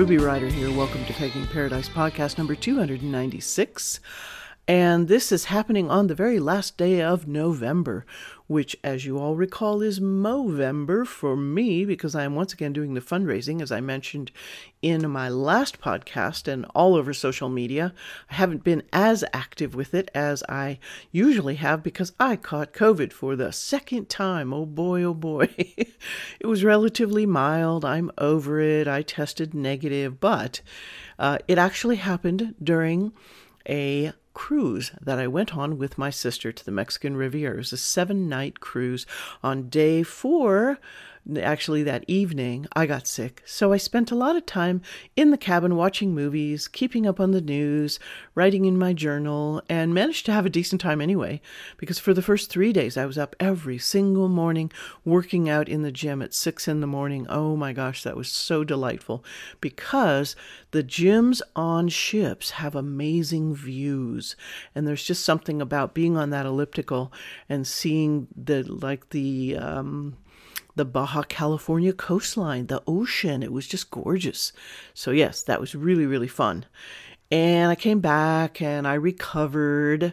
Ruby Rider here. Welcome to Pegging Paradise Podcast number 296. And this is happening on the very last day of November, which, as you all recall, is Movember for me, because I am once again doing the fundraising, as I mentioned in my last podcast and all over social media. I haven't been as active with it as I usually have because I caught COVID for the second time. Oh boy, oh boy. It was relatively mild. I'm over it. I tested negative, but it actually happened during a cruise that I went on with my sister to the Mexican Riviera. It was a 7-night cruise. On day 4, actually that evening, I got sick. So I spent a lot of time in the cabin watching movies, keeping up on the news, writing in my journal, and managed to have a decent time anyway, because for the first 3 days, I was up every single morning, working out in the gym at 6 a.m. Oh my gosh, that was so delightful, because the gyms on ships have amazing views. And there's just something about being on that elliptical and seeing the Baja California coastline, the ocean. It was just gorgeous. So yes, that was really, really fun. And I came back and I recovered,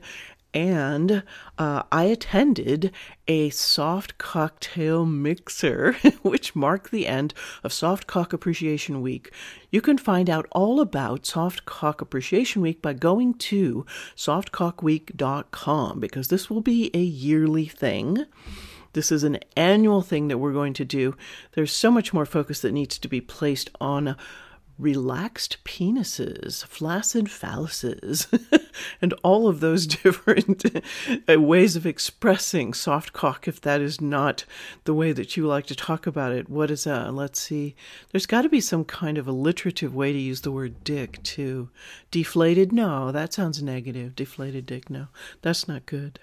and I attended a soft cocktail mixer, which marked the end of Soft Cock Appreciation Week. You can find out all about Soft Cock Appreciation Week by going to softcockweek.com, because this will be a yearly thing. This is an annual thing that we're going to do. There's so much more focus that needs to be placed on relaxed penises, flaccid phalluses, and all of those different ways of expressing soft cock, if that is not the way that you like to talk about it. What is that? Let's see. There's got to be some kind of alliterative way to use the word dick, too. Deflated? No, that sounds negative. Deflated dick? No, that's not good.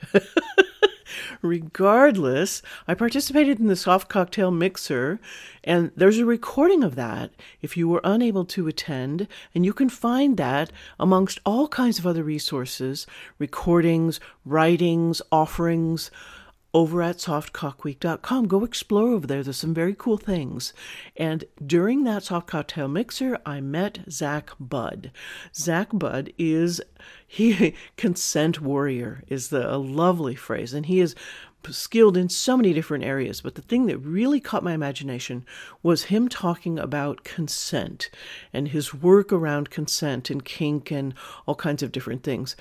Regardless, I participated in the soft cocktail mixer, and there's a recording of that if you were unable to attend, and you can find that amongst all kinds of other resources, recordings, writings, offerings, over at softcockweek.com. Go explore over there. There's some very cool things. And during that soft cocktail mixer, I met Zach Budd. Zach Budd is, Consent Warrior is a lovely phrase. And he is skilled in so many different areas. But the thing that really caught my imagination was him talking about consent and his work around consent and kink and all kinds of different things.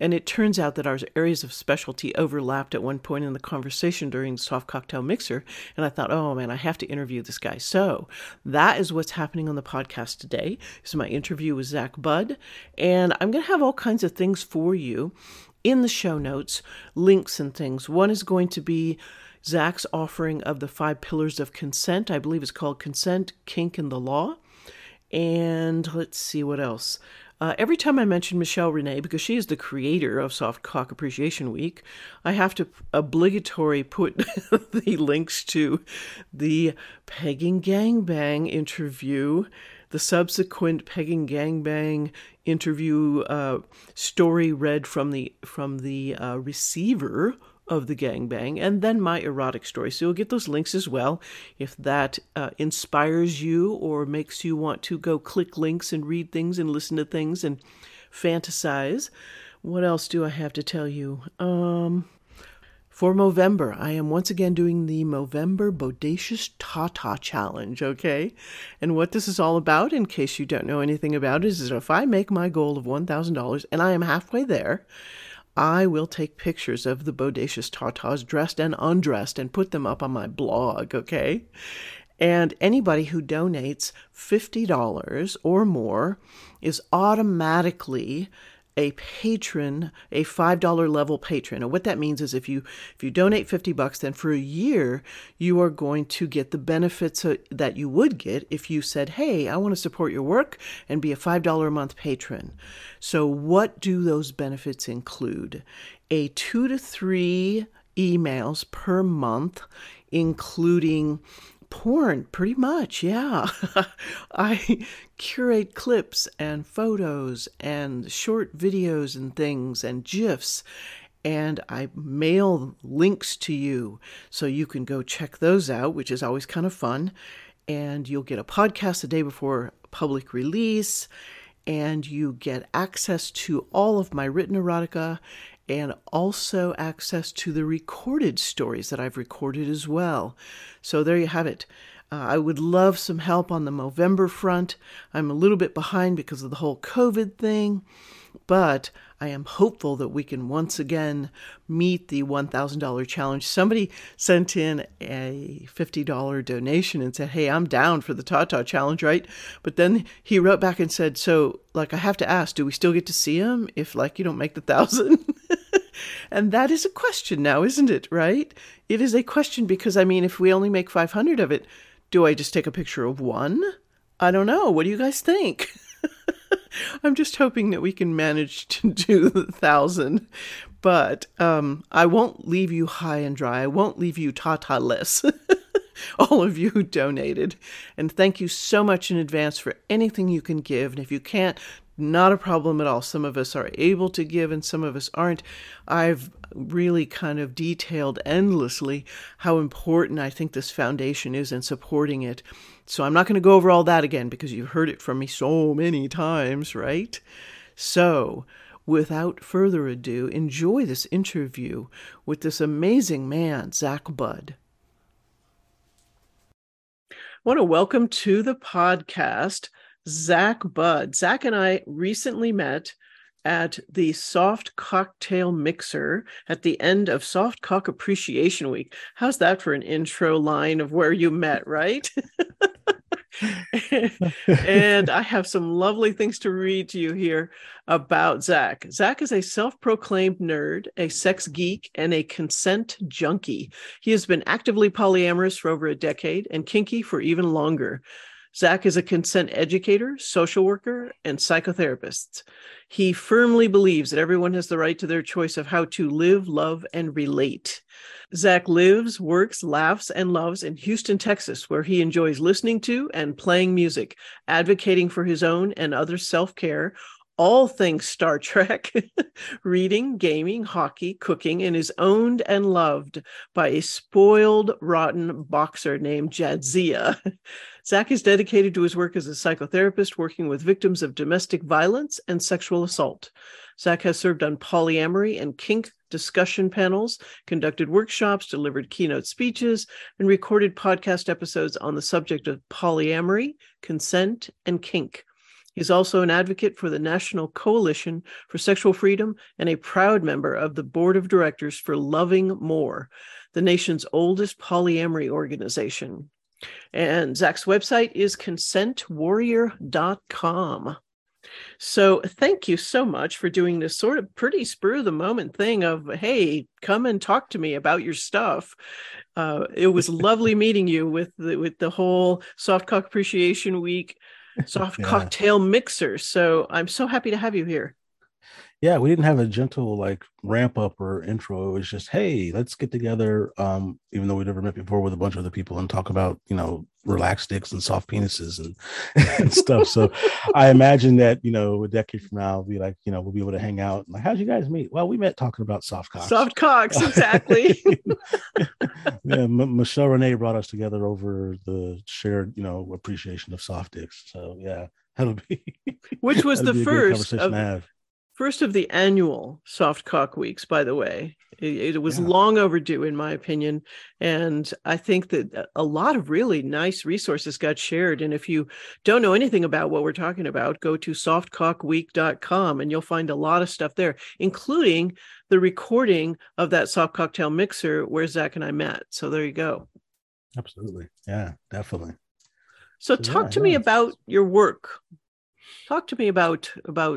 And it turns out that our areas of specialty overlapped at one point in the conversation during the soft cocktail mixer. And I thought, oh man, I have to interview this guy. So that is what's happening on the podcast today. This is my interview with Zach Budd. And I'm going to have all kinds of things for you in the show notes, links and things. One is going to be Zach's offering of the 5 pillars of consent. I believe it's called Consent, Kink, and the Law. And let's see what else. Every time I mention Michelle Renee, because she is the creator of Soft Cock Appreciation Week, I have to obligatory put the links to the Pegging Gangbang interview, the subsequent Pegging Gangbang interview story read from the receiver of the gangbang, and then my erotic story. So you'll get those links as well if that inspires you or makes you want to go click links and read things and listen to things and fantasize. What else do I have to tell you? For Movember, I am once again doing the Movember Bodacious Tata Challenge, okay? And what this is all about, in case you don't know anything about it, is if I make my goal of $1,000, and I am halfway there, I will take pictures of the bodacious tatas dressed and undressed and put them up on my blog, okay? And anybody who donates $50 or more is automatically a patron, a $5 level patron. And what that means is if you donate $50, then for a year, you are going to get the benefits that you would get if you said, hey, I want to support your work and be a $5 a month patron. So what do those benefits include? A 2 to 3 emails per month, including porn, pretty much, yeah. I curate clips and photos and short videos and things and GIFs, and I mail links to you so you can go check those out, which is always kind of fun. and you'll get a podcast the day before public release, and you get access to all of my written erotica and also access to the recorded stories that I've recorded as well. So there you have it. I would love some help on the Movember front. I'm a little bit behind because of the whole COVID thing, but I am hopeful that we can once again meet the $1,000 challenge. Somebody sent in a $50 donation and said, hey, I'm down for the Tata challenge, right? But then he wrote back and said, so like, I have to ask, do we still get to see him if like you don't make the 1,000? And that is a question now, isn't it? Right? It is a question because, I mean, if we only make 500 of it, do I just take a picture of one? I don't know. What do you guys think? I'm just hoping that we can manage to do the 1,000, but I won't leave you high and dry. I won't leave you ta-ta-less, all of you who donated. And thank you so much in advance for anything you can give. And if you can't, not a problem at all. Some of us are able to give and some of us aren't. I've really kind of detailed endlessly how important I think this foundation is in supporting it. So I'm not going to go over all that again because you've heard it from me so many times, right? So without further ado, enjoy this interview with this amazing man, Zach Budd. I want to welcome to the podcast Zach Budd. Zach and I recently met at the Soft Cocktail Mixer at the end of Soft Cock Appreciation Week. How's that for an intro line of where you met, right? And I have some lovely things to read to you here about Zach. Zach is a self-proclaimed nerd, a sex geek, and a consent junkie. He has been actively polyamorous for over a decade and kinky for even longer. Zach is a consent educator, social worker, and psychotherapist. He firmly believes that everyone has the right to their choice of how to live, love, and relate. Zach lives, works, laughs, and loves in Houston, Texas, where he enjoys listening to and playing music, advocating for his own and other self-care, all things Star Trek, reading, gaming, hockey, cooking, and is owned and loved by a spoiled, rotten boxer named Jadzia. Zach is dedicated to his work as a psychotherapist, working with victims of domestic violence and sexual assault. Zach has served on polyamory and kink discussion panels, conducted workshops, delivered keynote speeches, and recorded podcast episodes on the subject of polyamory, consent, and kink. He's also an advocate for the National Coalition for Sexual Freedom and a proud member of the board of directors for Loving More, the nation's oldest polyamory organization. And Zach's website is ConsentWarrior.com. So thank you so much for doing this sort of pretty spur of the moment thing of, hey, come and talk to me about your stuff. It was lovely meeting you with the whole Soft Cock Appreciation Week Soft Cocktail Mixer. So I'm so happy to have you here. Yeah, we didn't have a gentle like ramp up or intro. It was just, hey, let's get together, even though we never met before, with a bunch of other people and talk about, you know, relaxed dicks and soft penises and stuff. So I imagine that, you know, a decade from now, we'll be like, you know, we'll be able to hang out. Like, how'd you guys meet? Well, we met talking about soft cocks. Soft cocks, exactly. Yeah, Michelle Renee brought us together over the shared, you know, appreciation of soft dicks. So yeah, that'll be. Which was the first conversation I have. First of the annual Soft Cock Weeks, by the way. It was long overdue, in my opinion. And I think that a lot of really nice resources got shared. And if you don't know anything about what we're talking about, go to softcockweek.com and you'll find a lot of stuff there, including the recording of that soft cocktail mixer where Zach and I met. So there you go. Absolutely. Yeah, definitely. So talk to me about your work. Talk to me about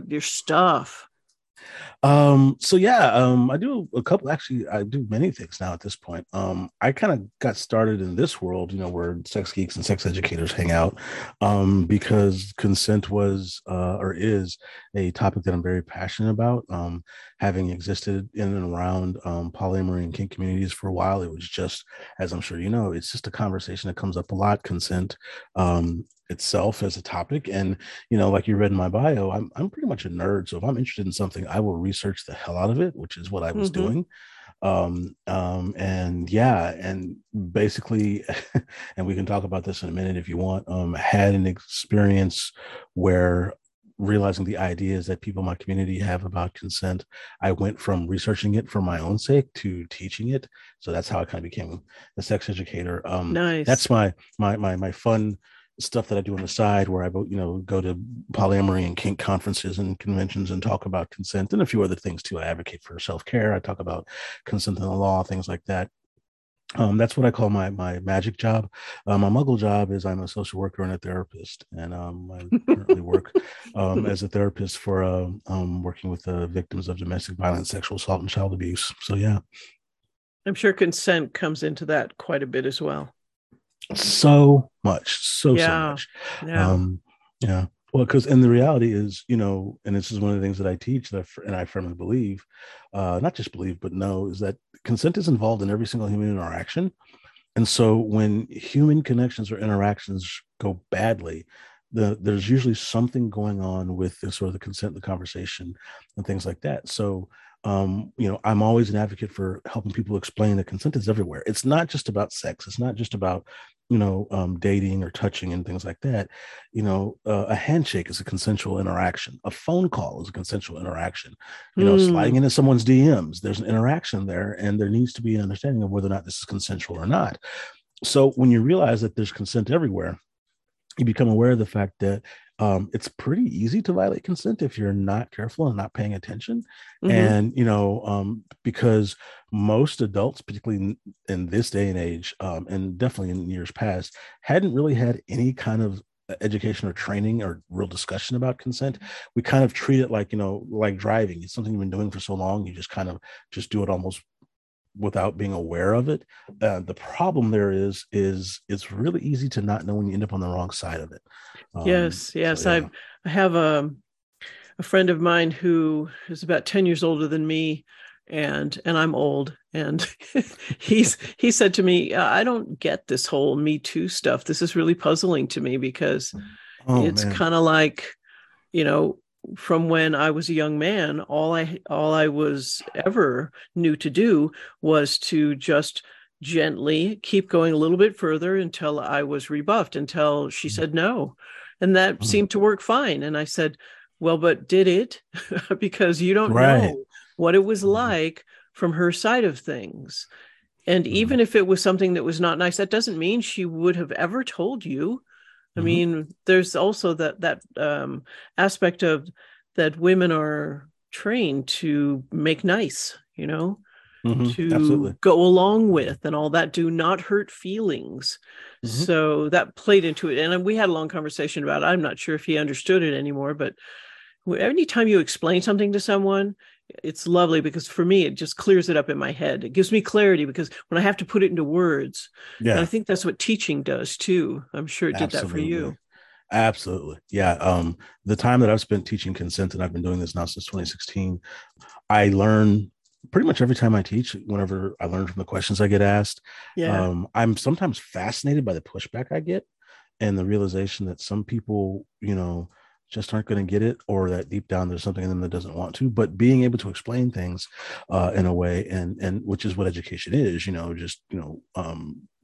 your stuff. I do a couple, actually, I do many things now at this point. I kind of got started in this world, you know, where sex geeks and sex educators hang out, because consent was, or is, a topic that I'm very passionate about. Having existed in and around polyamory and kink communities for a while, it was just, as I'm sure you know, it's just a conversation that comes up a lot, consent, itself as a topic. And, you know, like you read in my bio, I'm pretty much a nerd. So if I'm interested in something, I will research the hell out of it, which is what I was doing. And basically, and we can talk about this in a minute if you want, had an experience where realizing the ideas that people in my community have about consent, I went from researching it for my own sake to teaching it. So that's how I kind of became a sex educator. Nice. That's my fun stuff that I do on the side, where I go to polyamory and kink conferences and conventions and talk about consent and a few other things too. I advocate for self-care. I talk about consent in the law, things like that. That's what I call my magic job. My muggle job is I'm a social worker and a therapist, and I currently work as a therapist for working with the victims of domestic violence, sexual assault, and child abuse. So yeah, I'm sure consent comes into that quite a bit as well. So much. Yeah. Well, because and the reality is, and this is one of the things that I teach that I firmly believe, not just believe, but know, is that consent is involved in every single human interaction. And so when human connections or interactions go badly, there's usually something going on with the sort of the consent, the conversation and things like that. So I'm always an advocate for helping people explain that consent is everywhere. It's not just about sex. It's not just about, dating or touching and things like that. A handshake is a consensual interaction. A phone call is a consensual interaction. Sliding into someone's DMs, there's an interaction there, and there needs to be an understanding of whether or not this is consensual or not. So when you realize that there's consent everywhere, you become aware of the fact that it's pretty easy to violate consent if you're not careful and not paying attention. Mm-hmm. And, because most adults, particularly in this day and age, and definitely in years past, hadn't really had any kind of education or training or real discussion about consent. We kind of treat it like, like driving. It's something you've been doing for so long. You just kind of just do it almost without being aware of it. The problem there is it's really easy to not know when you end up on the wrong side of it. Yes. So, yeah. I have a friend of mine who is about 10 years older than me, and I'm old. And he said to me, I don't get this whole Me Too stuff. This is really puzzling to me because it's kind of like, from when I was a young man, all I was ever knew to do was to just gently keep going a little bit further until I was rebuffed, until she said no. And that seemed to work fine. And I said, well, but did it? Because you don't know what it was like from her side of things. And even if it was something that was not nice, that doesn't mean she would have ever told you. I mean, there's also that aspect of that women are trained to make nice, to Absolutely. Go along with and all that, do not hurt feelings. Mm-hmm. So that played into it. And we had a long conversation about it. I'm not sure if he understood it anymore, but anytime you explain something to someone, it's lovely because for me, it just clears it up in my head. It gives me clarity because when I have to put it into words, and I think that's what teaching does too. I'm sure it did that for you. Absolutely. Yeah. The time that I've spent teaching consent, and I've been doing this now since 2016, I learn pretty much every time I teach, whenever I learn from the questions I get asked. Yeah. I'm sometimes fascinated by the pushback I get and the realization that some people, just aren't going to get it, or that deep down there's something in them that doesn't want to. But being able to explain things in a way, and which is what education is,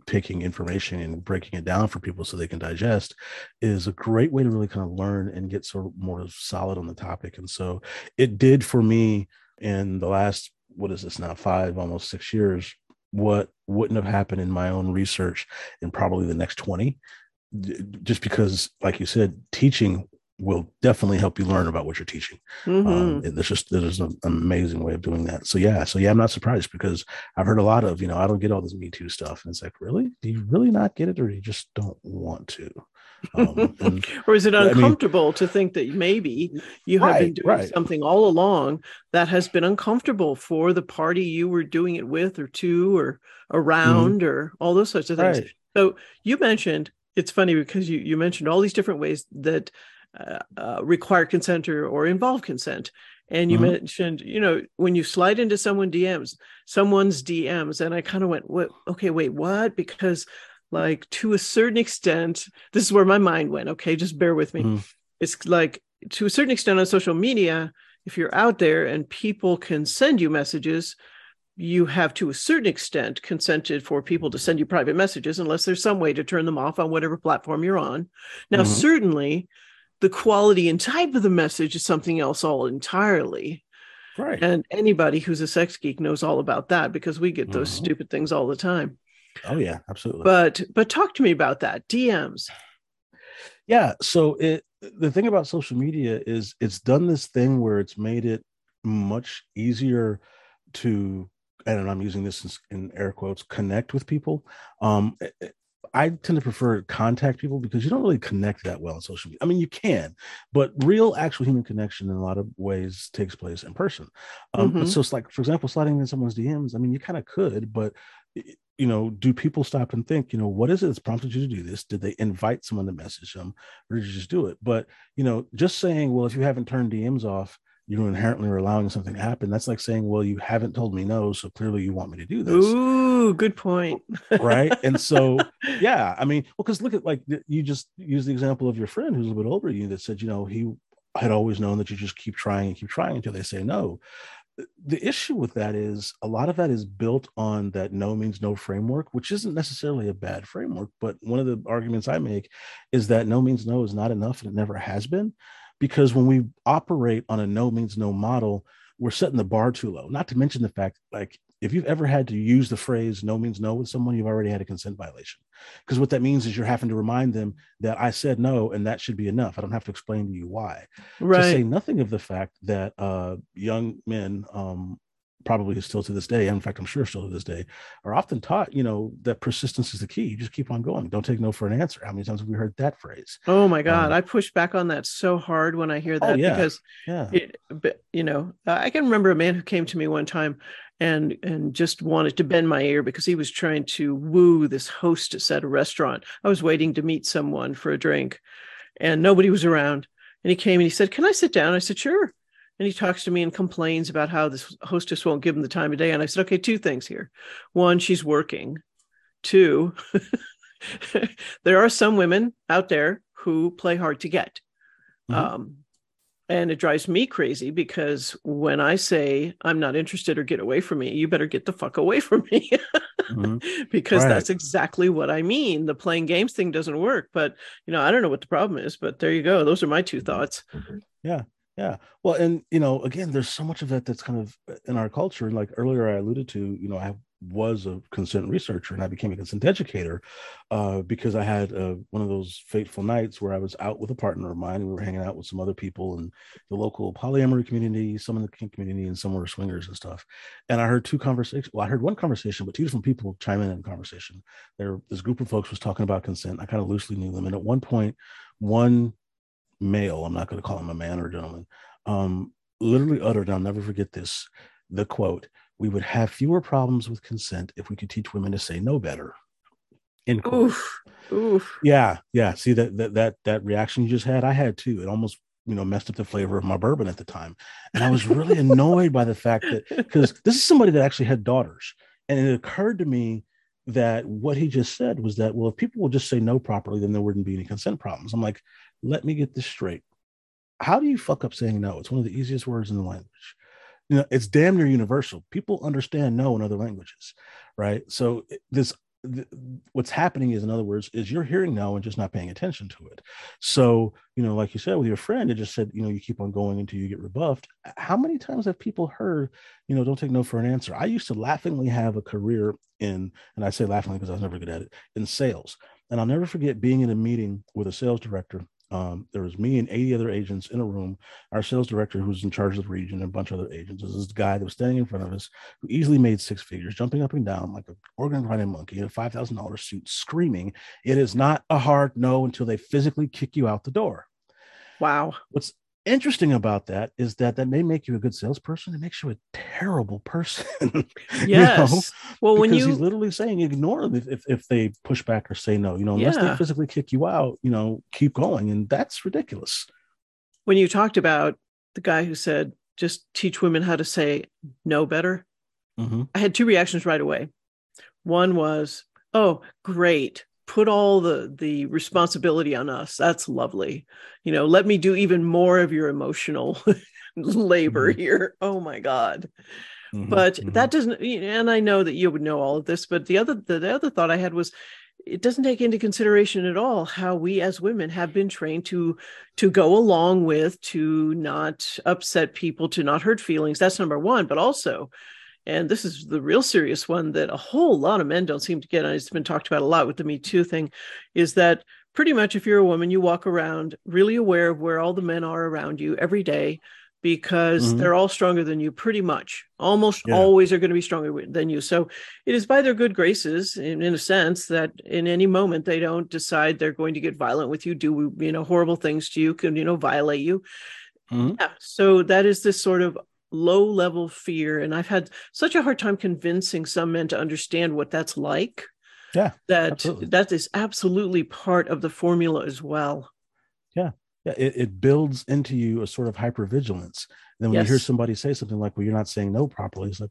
taking information and breaking it down for people so they can digest, is a great way to really kind of learn and get sort of more solid on the topic. And so it did for me in the last, what is this now, 5, almost 6 years, what wouldn't have happened in my own research in probably the next 20, just because, like you said, teaching will definitely help you learn about what you're teaching. Mm-hmm. There's an amazing way of doing that. So I'm not surprised, because I've heard a lot of, I don't get all this Me Too stuff. And it's like, really? Do you really not get it, or you just don't want to? Or is it uncomfortable to think that maybe you have been doing something all along that has been uncomfortable for the party you were doing it with or to or around, or all those sorts of things. Right. So you mentioned, it's funny because you mentioned all these different ways that require consent or involve consent. And you mentioned, when you slide into someone's DMs, and I kind of went, what? Okay, wait, what? Because like, to a certain extent, this is where my mind went. Okay, just bear with me. It's like, to a certain extent on social media, if you're out there and people can send you messages, you have, to a certain extent, consented for people to send you private messages unless there's some way to turn them off on whatever platform you're on. Now, certainly, the quality and type of the message is something else all entirely. Right. And anybody who's a sex geek knows all about that because we get those stupid things all the time. Oh, yeah, absolutely. But talk to me about that. DMs. Yeah. So the thing about social media is it's done this thing where it's made it much easier to, and I'm using this in air quotes, connect with people. I tend to prefer contact people because you don't really connect that well on social media. I mean, you can, but real actual human connection in a lot of ways takes place in person. So it's like, for example, sliding in someone's DMs. I mean, you kind of could, but you know, do people stop and think, you know, what is it that's prompted you to do this? Did they invite someone to message them, or did you just do it? But, you know, just saying, well, if you haven't turned DMs off, you inherently are allowing something to happen. That's like saying, well, you haven't told me no, so clearly you want me to do this. Ooh, good point. Right. And so, yeah, I mean, well, because look at, like, you just used the example of your friend who's a little bit older than you that said, you know, he had always known that you just keep trying until they say no. The issue with that is a lot of that is built on that no means no framework, which isn't necessarily a bad framework. But one of the arguments I make is that no means no is not enough, and it never has been. Because when we operate on a no means no model, we're setting the bar too low. Not to mention the fact, like, if you've ever had to use the phrase no means no with someone, you've already had a consent violation. Because what that means is you're having to remind them that I said no, and that should be enough. I don't have to explain to you why. Right. To say nothing of the fact that young men, probably still to this day, and in fact, I'm sure still to this day, are often taught, you know, that persistence is the key. You just keep on going. Don't take no for an answer. How many times have we heard that phrase? Oh my God. I push back on that so hard when I hear that because it, you know, I can remember a man who came to me one time and just wanted to bend my ear because he was trying to woo this hostess at a restaurant. I was waiting to meet someone for a drink and nobody was around. And he came and he said, "Can I sit down?" I said, "Sure." And he talks to me and complains about how this hostess won't give him the time of day. And I said, okay, two things here. One, she's working. Two, there are some women out there who play hard to get. And it drives me crazy because when I say I'm not interested or get away from me, you better get the fuck away from me because that's exactly what I mean. The playing games thing doesn't work, but you know, I don't know what the problem is, but there you go. Those are my two thoughts. Yeah. Yeah. Well, and, you know, again, there's so much of that that's kind of in our culture. Like earlier, I alluded to, you know, I was a consent researcher and I became a consent educator because I had one of those fateful nights where I was out with a partner of mine and we were hanging out with some other people in the local polyamory community, some in the kink community, and some were swingers and stuff. And I heard two conversations. Well, I heard one conversation, but two different people chime in the conversation. This group of folks was talking about consent. I kind of loosely knew them. And at one point, one male, I'm not going to call him a man or a gentleman, literally uttered, and I'll never forget this, the quote, "We would have fewer problems with consent if we could teach women to say no better." End quote. Oof, oof. Yeah, yeah. See that reaction you just had? I had too. It almost, you know, messed up the flavor of my bourbon at the time. And I was really annoyed by the fact that, because this is somebody that actually had daughters. And it occurred to me that what he just said was that, well, if people will just say no properly, then there wouldn't be any consent problems. I'm like, let me get this straight. How do you fuck up saying no? It's one of the easiest words in the language. You know, it's damn near universal. People understand no in other languages, right? So what's happening is, in other words, is you're hearing no and just not paying attention to it. So, you know, like you said with your friend, it just said, you know, you keep on going until you get rebuffed. How many times have people heard, you know, don't take no for an answer? I used to laughingly have a career in, and I say laughingly because I was never good at it, in sales. And I'll never forget being in a meeting with a sales director. There was me and 80 other agents in a room. Our sales director, who's in charge of the region, and a bunch of other agents, was this guy that was standing in front of us who easily made six figures, jumping up and down like an organ grinding monkey in a $5,000 suit, screaming, "It is not a hard no until they physically kick you out the door." Wow. What's interesting about that is that may make you a good salesperson. It makes you a terrible person. Yes. Well, when he's literally saying, ignore them if they push back or say no, you know, unless they physically kick you out, you know, keep going. And that's ridiculous. When you talked about the guy who said, just teach women how to say no better. I had two reactions right away. One was, oh, great. Put all the responsibility on us. That's lovely. You know, let me do even more of your emotional labor here. Oh my God. Mm-hmm. But that doesn't, and I know that you would know all of this, but the other thought I had was, it doesn't take into consideration at all how we as women have been trained to go along with, to not upset people, to not hurt feelings. That's number one. But also, and this is the real serious one that a whole lot of men don't seem to get, and it's been talked about a lot with the Me Too thing, is that pretty much if you're a woman, you walk around really aware of where all the men are around you every day, because they're all stronger than you, pretty much. Almost always are going to be stronger than you. So it is by their good graces, in a sense, that in any moment they don't decide they're going to get violent with you, do horrible things to you, can violate you. Mm-hmm. Yeah. So that is this sort of low level fear, and I've had such a hard time convincing some men to understand what that's like. Yeah, that is absolutely part of the formula as well. Yeah. It builds into you a sort of hypervigilance. And then when you hear somebody say something like, well, you're not saying no properly, it's like,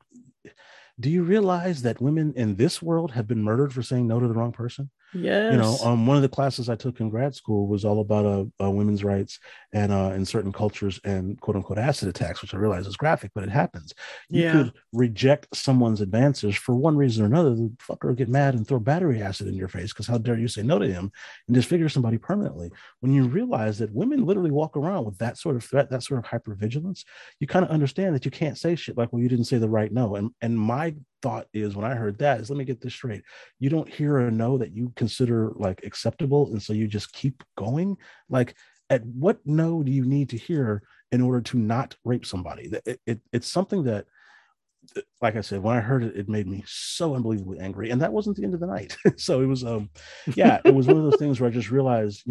do you realize that women in this world have been murdered for saying no to the wrong person? Yes. One of the classes I took in grad school was all about women's rights and in certain cultures and quote unquote acid attacks, which I realize is graphic, but it happens. You could reject someone's advances for one reason or another. The fucker will get mad and throw battery acid in your face because how dare you say no to him, and disfigure somebody permanently. When you realize that women literally walk around with that sort of threat, that sort of hypervigilance, you kind of understand that you can't say shit like, well, you didn't say the right no. And my thought is, when I heard that, is let me get this straight. You don't hear a no that you consider like acceptable, and so you just keep going. Like, at what no do you need to hear in order to not rape somebody? It's something that, like I said, when I heard it, it made me so unbelievably angry, and that wasn't the end of the night. So it was, it was one of those things where I just realized,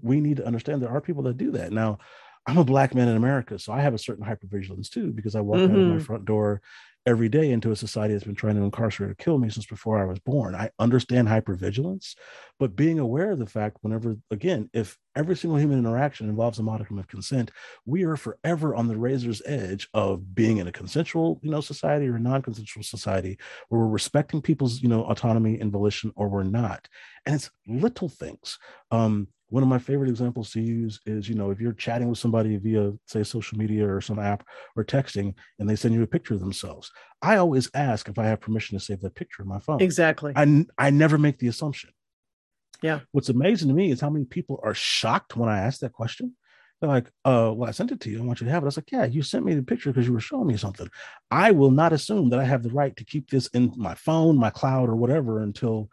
we need to understand there are people that do that. Now, I'm a Black man in America, so I have a certain hypervigilance too, because I walk out of my front door every day into a society that's been trying to incarcerate or kill me since before I was born. I understand hypervigilance, but being aware of the fact, whenever, again, if every single human interaction involves a modicum of consent, we are forever on the razor's edge of being in a consensual, society or a non-consensual society where we're respecting people's, autonomy and volition, or we're not. And it's little things. One of my favorite examples to use is, if you're chatting with somebody via, say, social media or some app or texting, and they send you a picture of themselves, I always ask if I have permission to save that picture on my phone. Exactly. I never make the assumption. Yeah. What's amazing to me is how many people are shocked when I ask that question. They're like, well, I sent it to you. I want you to have it. I was like, yeah, you sent me the picture because you were showing me something. I will not assume that I have the right to keep this in my phone, my cloud, or whatever until,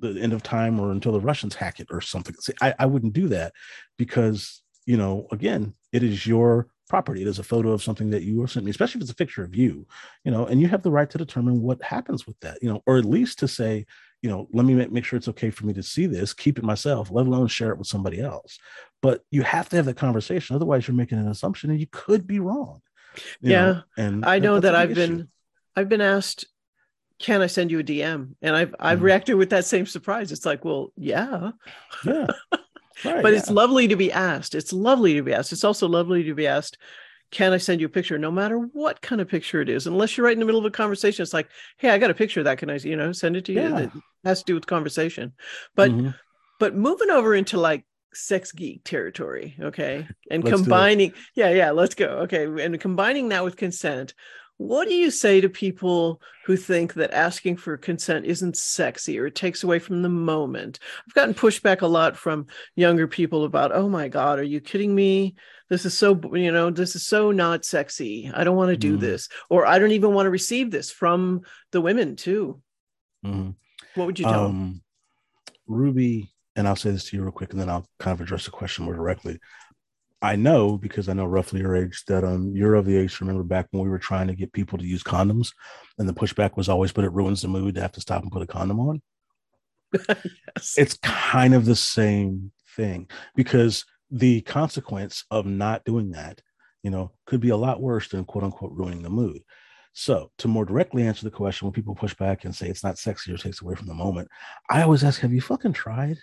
the end of time or until the Russians hack it or something. See, I wouldn't do that because, again, it is your property. It is a photo of something that you sent me, especially if it's a picture of you, and you have the right to determine what happens with that, or at least to say, let me make sure it's okay for me to see this, keep it myself, let alone share it with somebody else. But you have to have that conversation. Otherwise, you're making an assumption and you could be wrong. And I know that I've been asked, can I send you a DM? And I've reacted with that same surprise. It's like, well, yeah. Right, but it's lovely to be asked. It's lovely to be asked. It's also lovely to be asked, can I send you a picture? No matter what kind of picture it is, unless you're right in the middle of a conversation, it's like, hey, I got a picture of that. Can I, send it to you? Yeah. It has to do with conversation, but, but moving over into like sex geek territory. Okay. And combining. Yeah. Let's go. Okay. And combining that with consent. What do you say to people who think that asking for consent isn't sexy or it takes away from the moment? I've gotten pushback a lot from younger people about, oh my God, are you kidding me? This is so, this is so not sexy. I don't want to do this, or I don't even want to receive this, from the women too. Mm-hmm. What would you tell them? Ruby, and I'll say this to you real quick, and then I'll kind of address the question more directly. I know, because I know roughly your age, that you're of the age to remember back when we were trying to get people to use condoms, and the pushback was always, but it ruins the mood to have to stop and put a condom on. Yes. It's kind of the same thing, because the consequence of not doing that, could be a lot worse than quote unquote ruining the mood. So to more directly answer the question, when people push back and say it's not sexy or takes away from the moment, I always ask, have you fucking tried?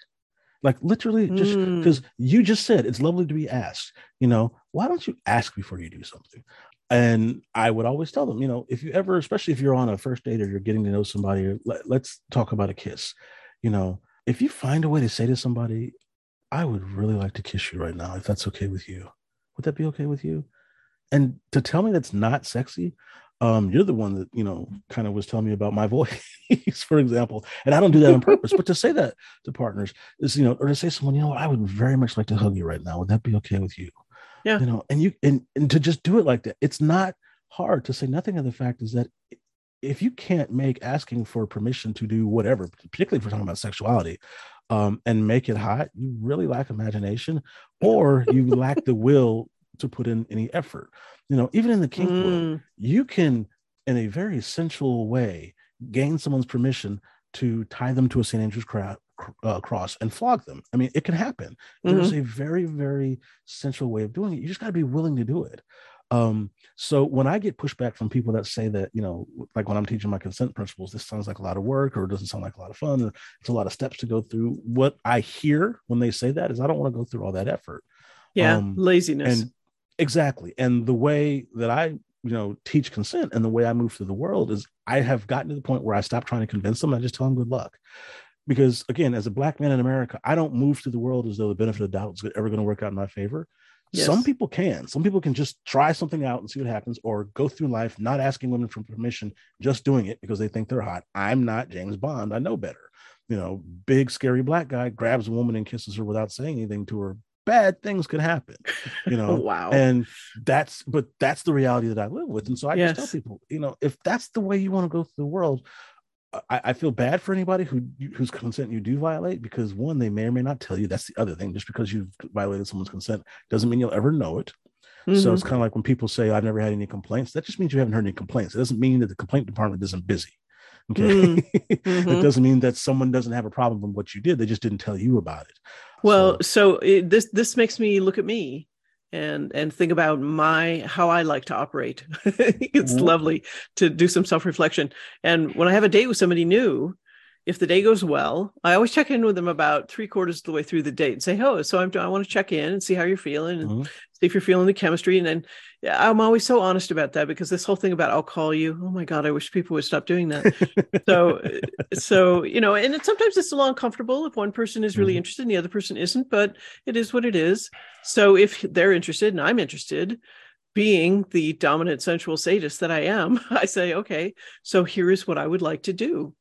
Like, literally, just because you just said it's lovely to be asked, why don't you ask before you do something? And I would always tell them, if you ever, especially if you're on a first date or you're getting to know somebody, or let's talk about a kiss. If you find a way to say to somebody, I would really like to kiss you right now, if that's okay with you. Would that be okay with you? And to tell me that's not sexy, You're the one that, you know, kind of was telling me about my voice, for example. And I don't do that on purpose, but to say that to partners is, you know, or to say to someone, you know, I would very much like to hug you right now. Would that be okay with you? Yeah. You know, and you to just do it like that. It's not hard, to say nothing of the fact is that if you can't make asking for permission to do whatever, particularly if we're talking about sexuality, and make it hot, you really lack imagination, or you lack the will to put in any effort. You know, even in the kink world, you can, in a very sensual way, gain someone's permission to tie them to a St. Andrew's cross and flog them. I mean, it can happen. Mm-hmm. There's a very, very sensual way of doing it. You just got to be willing to do it. So when I get pushback from people that say that, you know, like when I'm teaching my consent principles, this sounds like a lot of work, or it doesn't sound like a lot of fun, or it's a lot of steps to go through. What I hear when they say that is, I don't want to go through all that effort. Yeah. Laziness. And, exactly. And the way that I, you know, teach consent and the way I move through the world is I have gotten to the point where I stop trying to convince them. I just tell them good luck. Because again, as a Black man in America, I don't move through the world as though the benefit of doubt is ever going to work out in my favor. Yes. Some people can just try something out and see what happens, or go through life not asking women for permission, just doing it because they think they're hot. I'm not James Bond. I know better. You know, big scary Black guy grabs a woman and kisses her without saying anything to her. Bad things could happen, you know. Wow. And that's the reality that I live with. And so I just tell people, you know, if that's the way you want to go through the world, I feel bad for anybody whose consent you do violate, because one, they may or may not tell you. That's the other thing. Just because you've violated someone's consent doesn't mean you'll ever know it. Mm-hmm. So it's kind of like when people say, I've never had any complaints. That just means you haven't heard any complaints. It doesn't mean that the complaint department isn't busy. Okay. Mm-hmm. It doesn't mean that someone doesn't have a problem with what you did. They just didn't tell you about it. Well, so this makes me look at me and think about how I like to operate. It's lovely to do some self-reflection. And when I have a date with somebody new, if the day goes well, I always check in with them about 3/4 of the way through the date and say, oh, so I want to check in and see how you're feeling and see if you're feeling the chemistry. And then I'm always so honest about that, because this whole thing about I'll call you, oh my God, I wish people would stop doing that. so, you know, and sometimes it's a little uncomfortable if one person is really interested and the other person isn't, but it is what it is. So if they're interested and I'm interested, being the dominant sensual sadist that I am, I say, okay, so here is what I would like to do.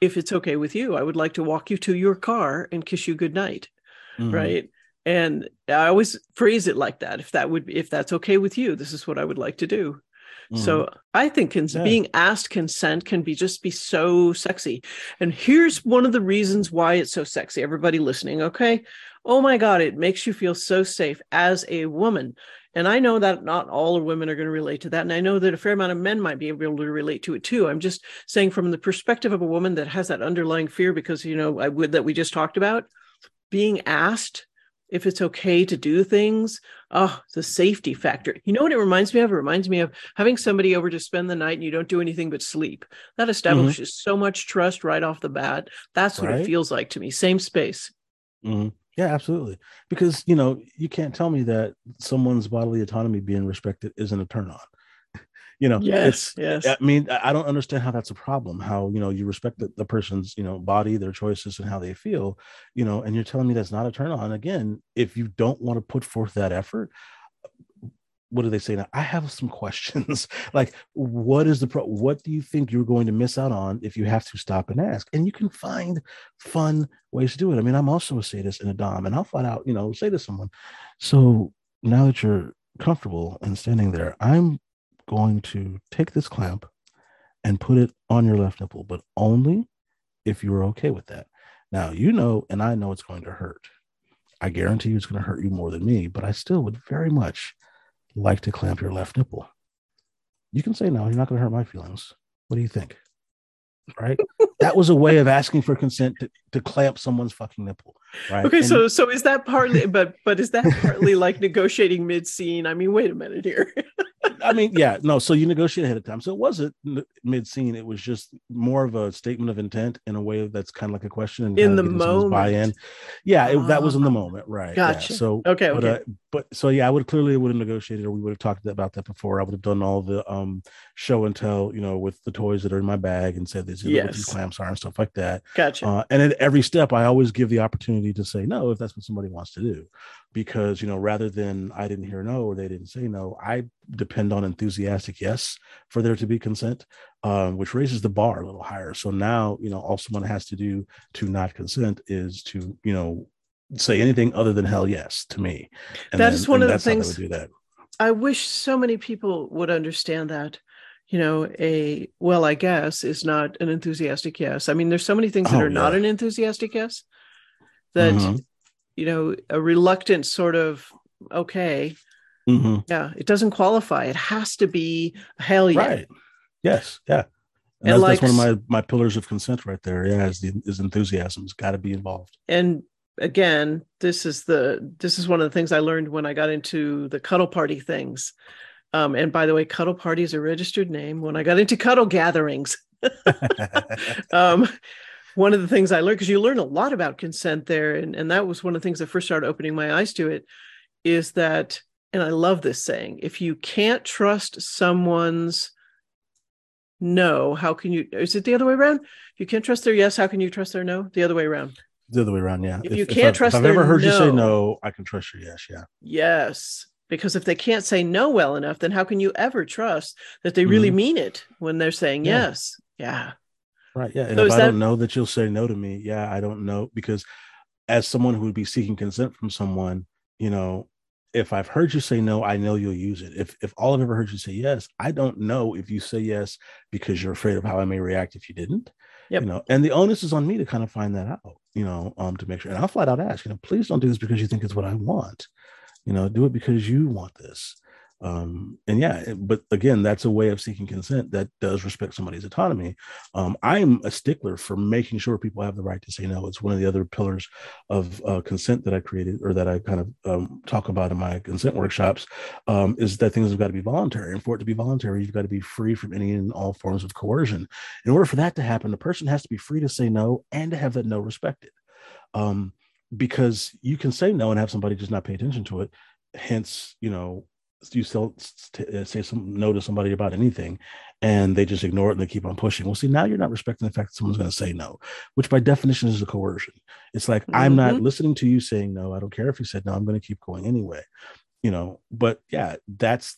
If it's okay with you, I would like to walk you to your car and kiss you goodnight. Mm-hmm. Right. And I always phrase it like that. If that's okay with you, this is what I would like to do. Mm-hmm. So I think being asked consent can just be so sexy. And here's one of the reasons why it's so sexy. Everybody listening. Okay. Oh my God. It makes you feel so safe as a woman. And I know that not all women are going to relate to that. And I know that a fair amount of men might be able to relate to it too. I'm just saying, from the perspective of a woman that has that underlying fear, because, you know, that we just talked about, being asked if it's okay to do things. Oh, the safety factor. You know what it reminds me of? It reminds me of having somebody over to spend the night and you don't do anything but sleep. That establishes so much trust right off the bat. That's what it feels like to me. Same space. Mm-hmm. Yeah, absolutely. Because, you know, you can't tell me that someone's bodily autonomy being respected isn't a turn on. You know, yes. I mean, I don't understand how that's a problem, how, you know, you respect the person's, you know, body, their choices and how they feel, you know, and you're telling me that's not a turn on. Again, if you don't want to put forth that effort, what do they say now? I have some questions. Like, what do you think you're going to miss out on if you have to stop and ask? And you can find fun ways to do it. I mean, I'm also a sadist and a dom, and I'll find out, you know, say to someone, so now that you're comfortable and standing there, I'm going to take this clamp and put it on your left nipple, but only if you're okay with that. Now, you know, and I know it's going to hurt. I guarantee you it's going to hurt you more than me, but I still would very much like to clamp your left nipple. You can say no, you're not going to hurt my feelings. What do you think? Right? That was a way of asking for consent to clamp someone's fucking nipple. Right? Okay, so is that partly? But is that partly like negotiating mid scene? I mean, wait a minute here. I mean, yeah, no. So you negotiate ahead of time. So it wasn't mid scene. It was just more of a statement of intent in a way that's kind of like a question and in the moment. Buy-in. Yeah, that was in the moment, right? Gotcha. Yeah, so okay. But I would have negotiated, or we would have talked about that before. I would have done all the show and tell, you know, with the toys that are in my bag and said this is what these clamps are and stuff like that. Gotcha. And at every step, I always give the opportunity to say no if that's what somebody wants to do. because, you know, rather than I didn't hear no, or they didn't say no, I depend on enthusiastic yes for there to be consent, which raises the bar a little higher. So now, you know, all someone has to do to not consent is to, you know, say anything other than hell yes to me. And that is one of the things that would do that. I wish so many people would understand that, you know, a, well, I guess is not an enthusiastic yes. I mean, there's so many things that are not an enthusiastic yes that, you know, a reluctant sort of, okay. Yeah. It doesn't qualify. It has to be hell right. Yes. Yeah. And that's one of my pillars of consent right there. Yeah. Is enthusiasm. It's got to be involved. And again, this is one of the things I learned when I got into the cuddle party things. And by the way, cuddle party is a registered name. When I got into cuddle gatherings, one of the things I learned, because you learn a lot about consent there. And that was one of the things that first started opening my eyes to it, is that, and I love this saying, if you can't trust someone's no, how can you, is it the other way around? If you can't trust their yes, how can you trust their no? The other way around. The other way around, yeah. If you can't trust their no. If I've ever heard you say no, I can trust your yes, yeah. Yes, because if they can't say no well enough, then how can you ever trust that they really mean it when they're saying yes? Yeah. Right, yeah. And if I don't know that you'll say no to me, yeah, I don't know. Because as someone who would be seeking consent from someone, you know, if I've heard you say no, I know you'll use it. If all I've ever heard you say yes, I don't know if you say yes because you're afraid of how I may react if you didn't. Yep. You know, and the onus is on me to kind of find that out, you know, to make sure. And I'll flat out ask, you know, please don't do this because you think it's what I want, you know, do it because you want this. And yeah, but again, that's a way of seeking consent that does respect somebody's autonomy. I'm a stickler for making sure people have the right to say no. It's one of the other pillars of consent that I created, or that I kind of talk about in my consent workshops, is that things have got to be voluntary. And for it to be voluntary, you've got to be free from any and all forms of coercion. In order for that to happen, the person has to be free to say no and to have that no respected. Because you can say no and have somebody just not pay attention to it. Hence, you know, you still say some no to somebody about anything and they just ignore it and they keep on pushing. Well, see, now you're not respecting the fact that someone's going to say no, which by definition is a coercion. It's like, I'm not listening to you saying no. I don't care if you said no, I'm going to keep going anyway, you know. But yeah, that's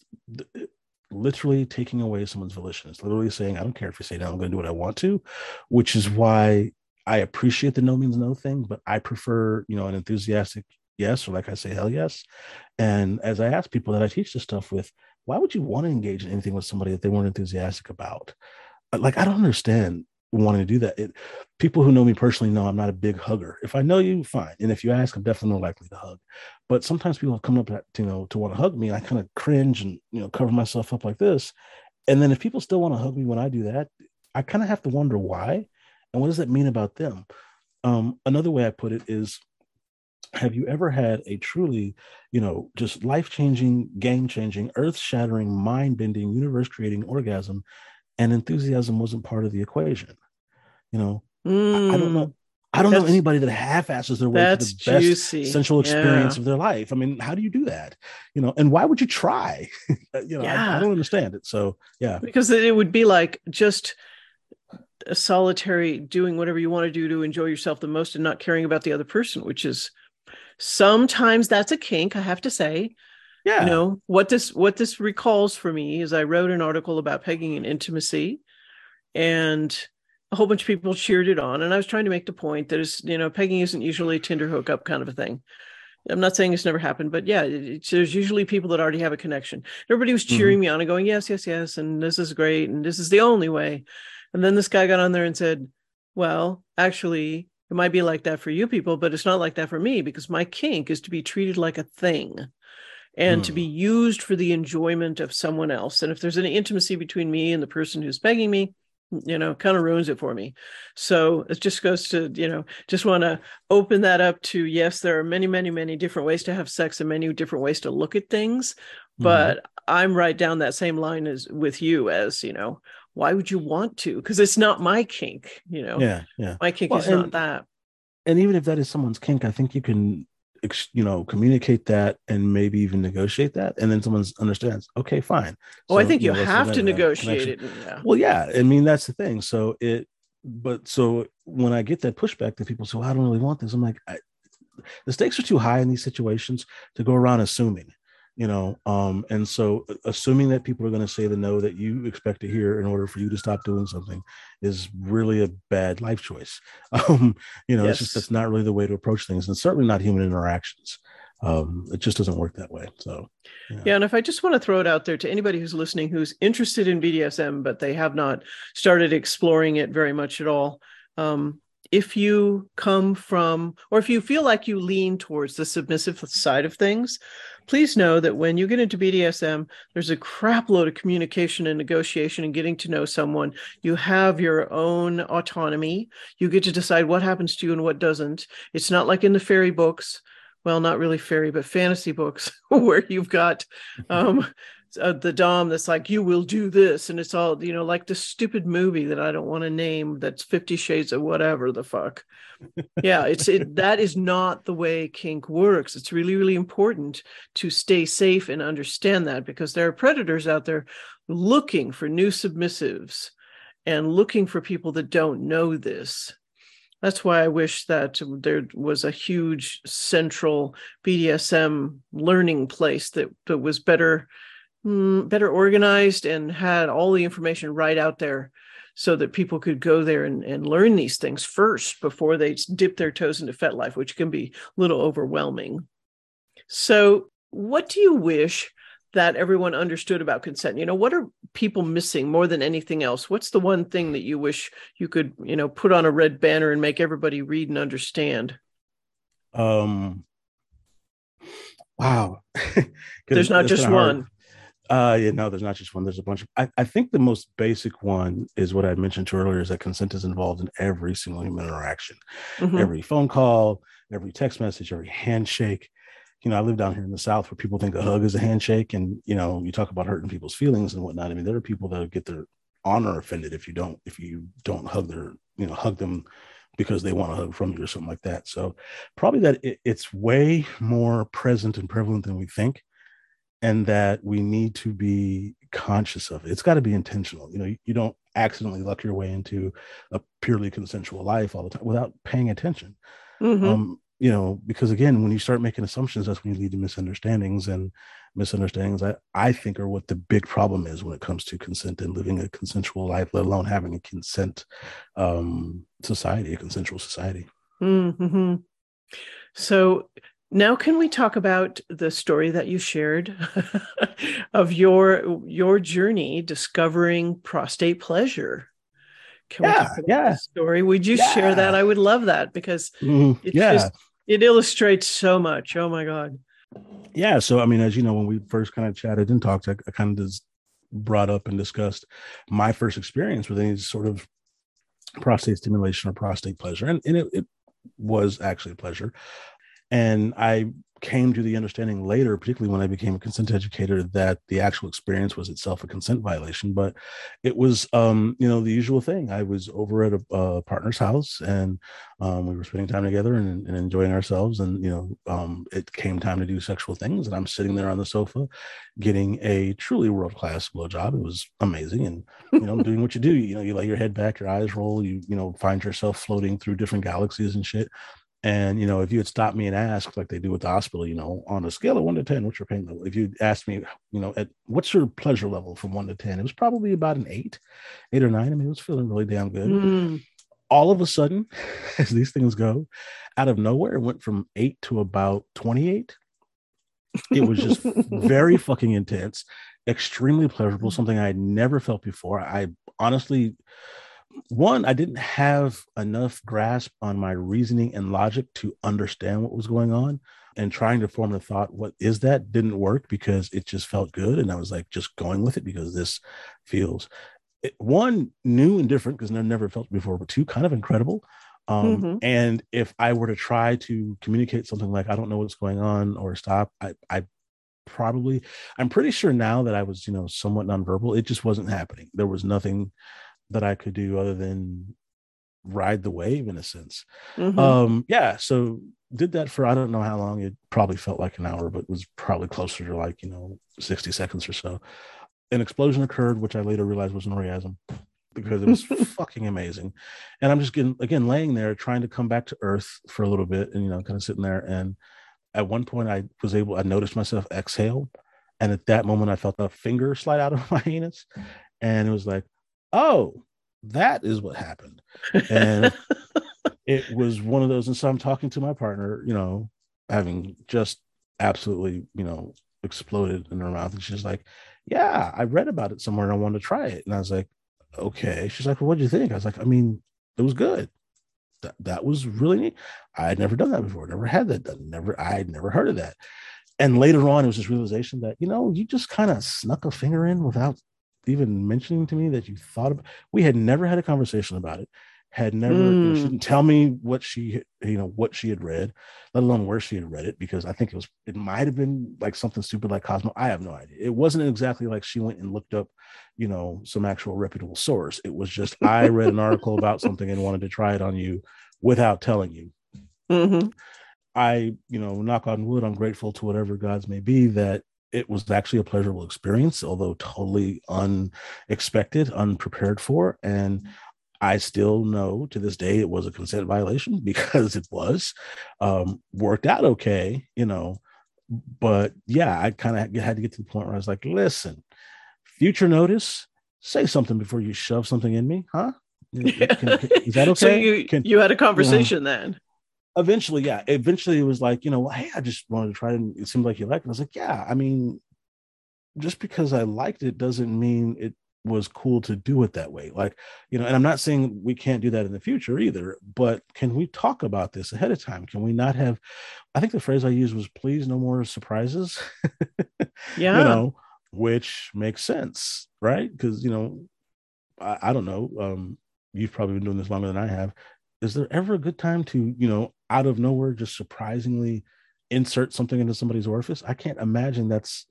literally taking away someone's volition. It's literally saying, I don't care if you say no, I'm going to do what I want to, which is why I appreciate the no means no thing, but I prefer, you know, an enthusiastic yes, or like I say, hell yes. And as I ask people that I teach this stuff with, why would you want to engage in anything with somebody that they weren't enthusiastic about? Like, I don't understand wanting to do that. People who know me personally know I'm not a big hugger. If I know you, fine. And if you ask, I'm definitely more likely to hug. But sometimes people have come up to, you know, to want to hug me. I kind of cringe and, you know, cover myself up like this. And then if people still want to hug me when I do that, I kind of have to wonder why. And what does that mean about them? Another way I put it is, have you ever had a truly, you know, just life-changing, game-changing, earth-shattering, mind-bending, universe-creating orgasm, and enthusiasm wasn't part of the equation? You know, I don't know anybody that half-asses their way to the best sensual experience of their life. I mean, how do you do that? You know, and why would you try? You know, I don't understand it. So, yeah. Because it would be like just a solitary doing whatever you want to do to enjoy yourself the most and not caring about the other person, which is, sometimes that's a kink, I have to say. Yeah. You know, what this recalls for me is I wrote an article about pegging and intimacy, and a whole bunch of people cheered it on. And I was trying to make the point that it's, you know, pegging isn't usually a Tinder hookup kind of a thing. I'm not saying it's never happened, but yeah, there's usually people that already have a connection. Everybody was cheering me on and going, yes, yes, yes. And this is great. And this is the only way. And then this guy got on there and said, well, actually, it might be like that for you people, but it's not like that for me, because my kink is to be treated like a thing and to be used for the enjoyment of someone else. And if there's any intimacy between me and the person who's pegging me, you know, kind of ruins it for me. So it just goes to, you know, just want to open that up to, yes, there are many, many, many different ways to have sex and many different ways to look at things. But I'm right down that same line as with you, as, you know, why would you want to? Because it's not my kink, you know. Yeah, yeah. My kink is not that. And even if that is someone's kink, I think you can, you know, communicate that and maybe even negotiate that, and then someone understands. Okay, fine. Oh, so, I think you have to negotiate it. Yeah. Well, yeah. I mean, that's the thing. So when I get that pushback that people say, well, I don't really want this, I'm like, the stakes are too high in these situations to go around assuming, you know, and so assuming that people are going to say the no that you expect to hear in order for you to stop doing something is really a bad life choice. You know, yes. It's just, that's not really the way to approach things, and certainly not human interactions. It just doesn't work that way. So, yeah. And if I just want to throw it out there to anybody who's listening, who's interested in BDSM, but they have not started exploring it very much at all. If you come from, or if you feel like you lean towards the submissive side of things, please know that when you get into BDSM, there's a crap load of communication and negotiation and getting to know someone. You have your own autonomy. You get to decide what happens to you and what doesn't. It's not like in the fairy books. Well, not really fairy, but fantasy books where you've got the Dom that's like, you will do this. And it's all, you know, like the stupid movie that I don't want to name that's 50 Shades of whatever the fuck. Yeah, that is not the way kink works. It's really, really important to stay safe and understand that, because there are predators out there looking for new submissives and looking for people that don't know this. That's why I wish that there was a huge central BDSM learning place that was better organized and had all the information right out there so that people could go there and learn these things first before they dip their toes into FetLife, which can be a little overwhelming. So what do you wish that everyone understood about consent? You know, what are people missing more than anything else? What's the one thing that you wish you could, you know, put on a red banner and make everybody read and understand? Wow. There's not just one. Yeah, no, there's not just one. There's a bunch of, I think the most basic one is what I mentioned earlier, is that consent is involved in every single human interaction, every phone call, every text message, every handshake. You know, I live down here in the South where people think a hug is a handshake, and, you know, you talk about hurting people's feelings and whatnot. I mean, there are people that get their honor offended if you don't hug their, you know, hug them because they want a hug from you or something like that. So probably that it's way more present and prevalent than we think, and that we need to be conscious of it. It's got to be intentional. You know, you don't accidentally luck your way into a purely consensual life all the time without paying attention. You know, because again, when you start making assumptions, that's when you lead to misunderstandings, and misunderstandings, I think, are what the big problem is when it comes to consent and living a consensual life, let alone having a consent society, a consensual society. So now can we talk about the story that you shared of your journey discovering prostate pleasure? Can we talk about this story? Would you share that? I would love that, because it illustrates so much. Oh my God. Yeah. So, I mean, as you know, when we first kind of chatted and talked, I kind of just brought up and discussed my first experience with any sort of prostate stimulation or prostate pleasure. And it was actually a pleasure. And I came to the understanding later, particularly when I became a consent educator, that the actual experience was itself a consent violation. But it was, you know, the usual thing. I was over at a partner's house, and we were spending time together and enjoying ourselves. And, you know, it came time to do sexual things, and I'm sitting there on the sofa getting a truly world-class blowjob. It was amazing. And, you know, doing what you do, you know, you lay your head back, your eyes roll, you know, find yourself floating through different galaxies and shit. And, you know, if you had stopped me and asked, like they do at the hospital, you know, on a scale of 1 to 10, what's your pain level? If you asked me, you know, at what's your pleasure level from 1 to 10, it was probably about an 8 or 9. I mean, it was feeling really damn good. All of a sudden, as these things go, out of nowhere, it went from 8 to about 28. It was just very fucking intense, extremely pleasurable, something I had never felt before. I honestly... One, I didn't have enough grasp on my reasoning and logic to understand what was going on, and trying to form a thought, what is that, didn't work, because it just felt good. And I was like, just going with it, because this feels one, new and different, because I've never felt before, but two, kind of incredible. And if I were to try to communicate something like, I don't know what's going on, or stop, I'm pretty sure now that I was, you know, somewhat nonverbal. It just wasn't happening. There was nothing that I could do other than ride the wave, in a sense. So did that for, I don't know how long. It probably felt like an hour, but was probably closer to, like, you know, 60 seconds or so. An explosion occurred, which I later realized was an orgasm. because it was fucking amazing. And I'm just getting, again, laying there trying to come back to earth for a little bit and, you know, kind of sitting there. And at one point I noticed myself exhale. And at that moment I felt a finger slide out of my anus, and it was like, oh, that is what happened. And it was one of those. And so I'm talking to my partner, you know, having just absolutely, you know, exploded in her mouth. And she's like, yeah, I read about it somewhere and I wanted to try it. And I was like, okay. She's like, well, what'd you think? I was like, I mean, it was good. That was really neat. I had never done that before. Never had that done. I had never heard of that. And later on, it was this realization that, you know, you just kind of snuck a finger in without even mentioning to me that you thought about. We had never had a conversation about it. Had never. You know, she didn't tell me what she, you know, what she had read, let alone where she had read it, because I think it might have been like something stupid like Cosmo. I have no idea. It wasn't exactly like she went and looked up, you know, some actual reputable source. It was just, I read an article about something and wanted to try it on you without telling you. Mm-hmm. I, you know, knock on wood, I'm grateful to whatever gods may be that it was actually a pleasurable experience, although totally unexpected, unprepared for. And I still know to this day it was a consent violation, because it was worked out okay, you know. But yeah, I kind of had to get to the point where I was like, listen, future notice, say something before you shove something in me, huh? Yeah. Is that okay? So you had a conversation then? Eventually, yeah. Eventually it was like, you know, hey, I just wanted to try it and it seemed like you liked it. I was like, yeah, I mean, just because I liked it doesn't mean it was cool to do it that way. Like, you know, and I'm not saying we can't do that in the future either, but can we talk about this ahead of time? Can we not have, I think the phrase I used was, please, no more surprises. Yeah. You know, which makes sense, right? Because, you know, I don't know, you've probably been doing this longer than I have. Is there ever a good time to, you know, out of nowhere, just surprisingly insert something into somebody's orifice? I can't imagine that's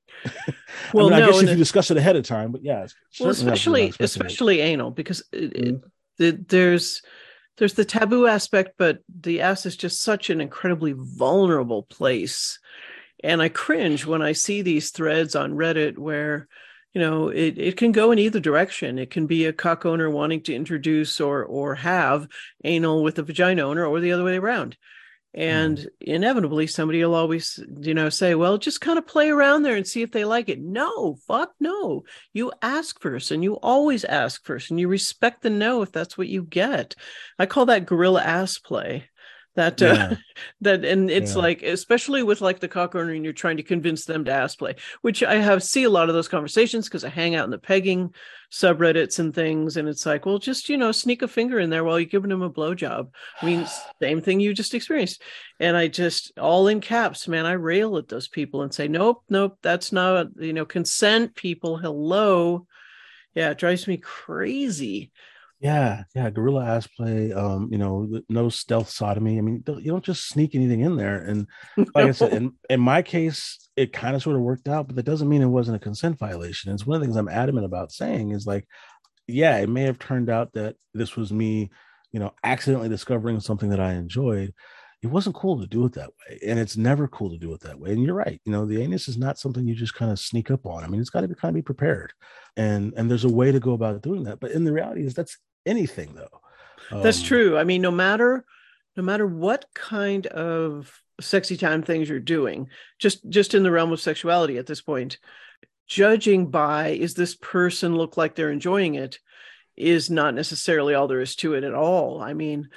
well, I mean, no, I guess if you discuss it ahead of time, but yeah, well, especially anal, because there's the taboo aspect, but the ass is just such an incredibly vulnerable place. And I cringe when I see these threads on Reddit where, you know, it can go in either direction. It can be a cock owner wanting to introduce or have anal with a vagina owner, or the other way around. And inevitably, somebody will always, you know, say, well, just kind of play around there and see if they like it. No, fuck no. You ask first, and you always ask first, and you respect the no if that's what you get. I call that gorilla ass play. That, that, and it's like, especially with like the cock owner, and you're trying to convince them to ass play, which I see a lot of those conversations because I hang out in the pegging subreddits and things. And it's like, well, just, you know, sneak a finger in there while you're giving them a blowjob. I mean, same thing you just experienced. And I just, all in caps, man, I rail at those people and say, nope, that's not, you know, consent, people. Hello. Yeah. It drives me crazy. Yeah, gorilla ass play. You know, no stealth sodomy. I mean, you don't just sneak anything in there. And like I said, in my case, it kind of sort of worked out, but that doesn't mean it wasn't a consent violation. It's one of the things I'm adamant about saying is like, yeah, it may have turned out that this was me, you know, accidentally discovering something that I enjoyed. It wasn't cool to do it that way, and it's never cool to do it that way. And you're right, you know, the anus is not something you just kind of sneak up on. I mean, it's got to be kind of be prepared, and there's a way to go about doing that. But in the reality is that's anything though. That's true. I mean, no matter what kind of sexy time things you're doing, just in the realm of sexuality at this point, judging by is this person look like they're enjoying it is not necessarily all there is to it at all. I mean,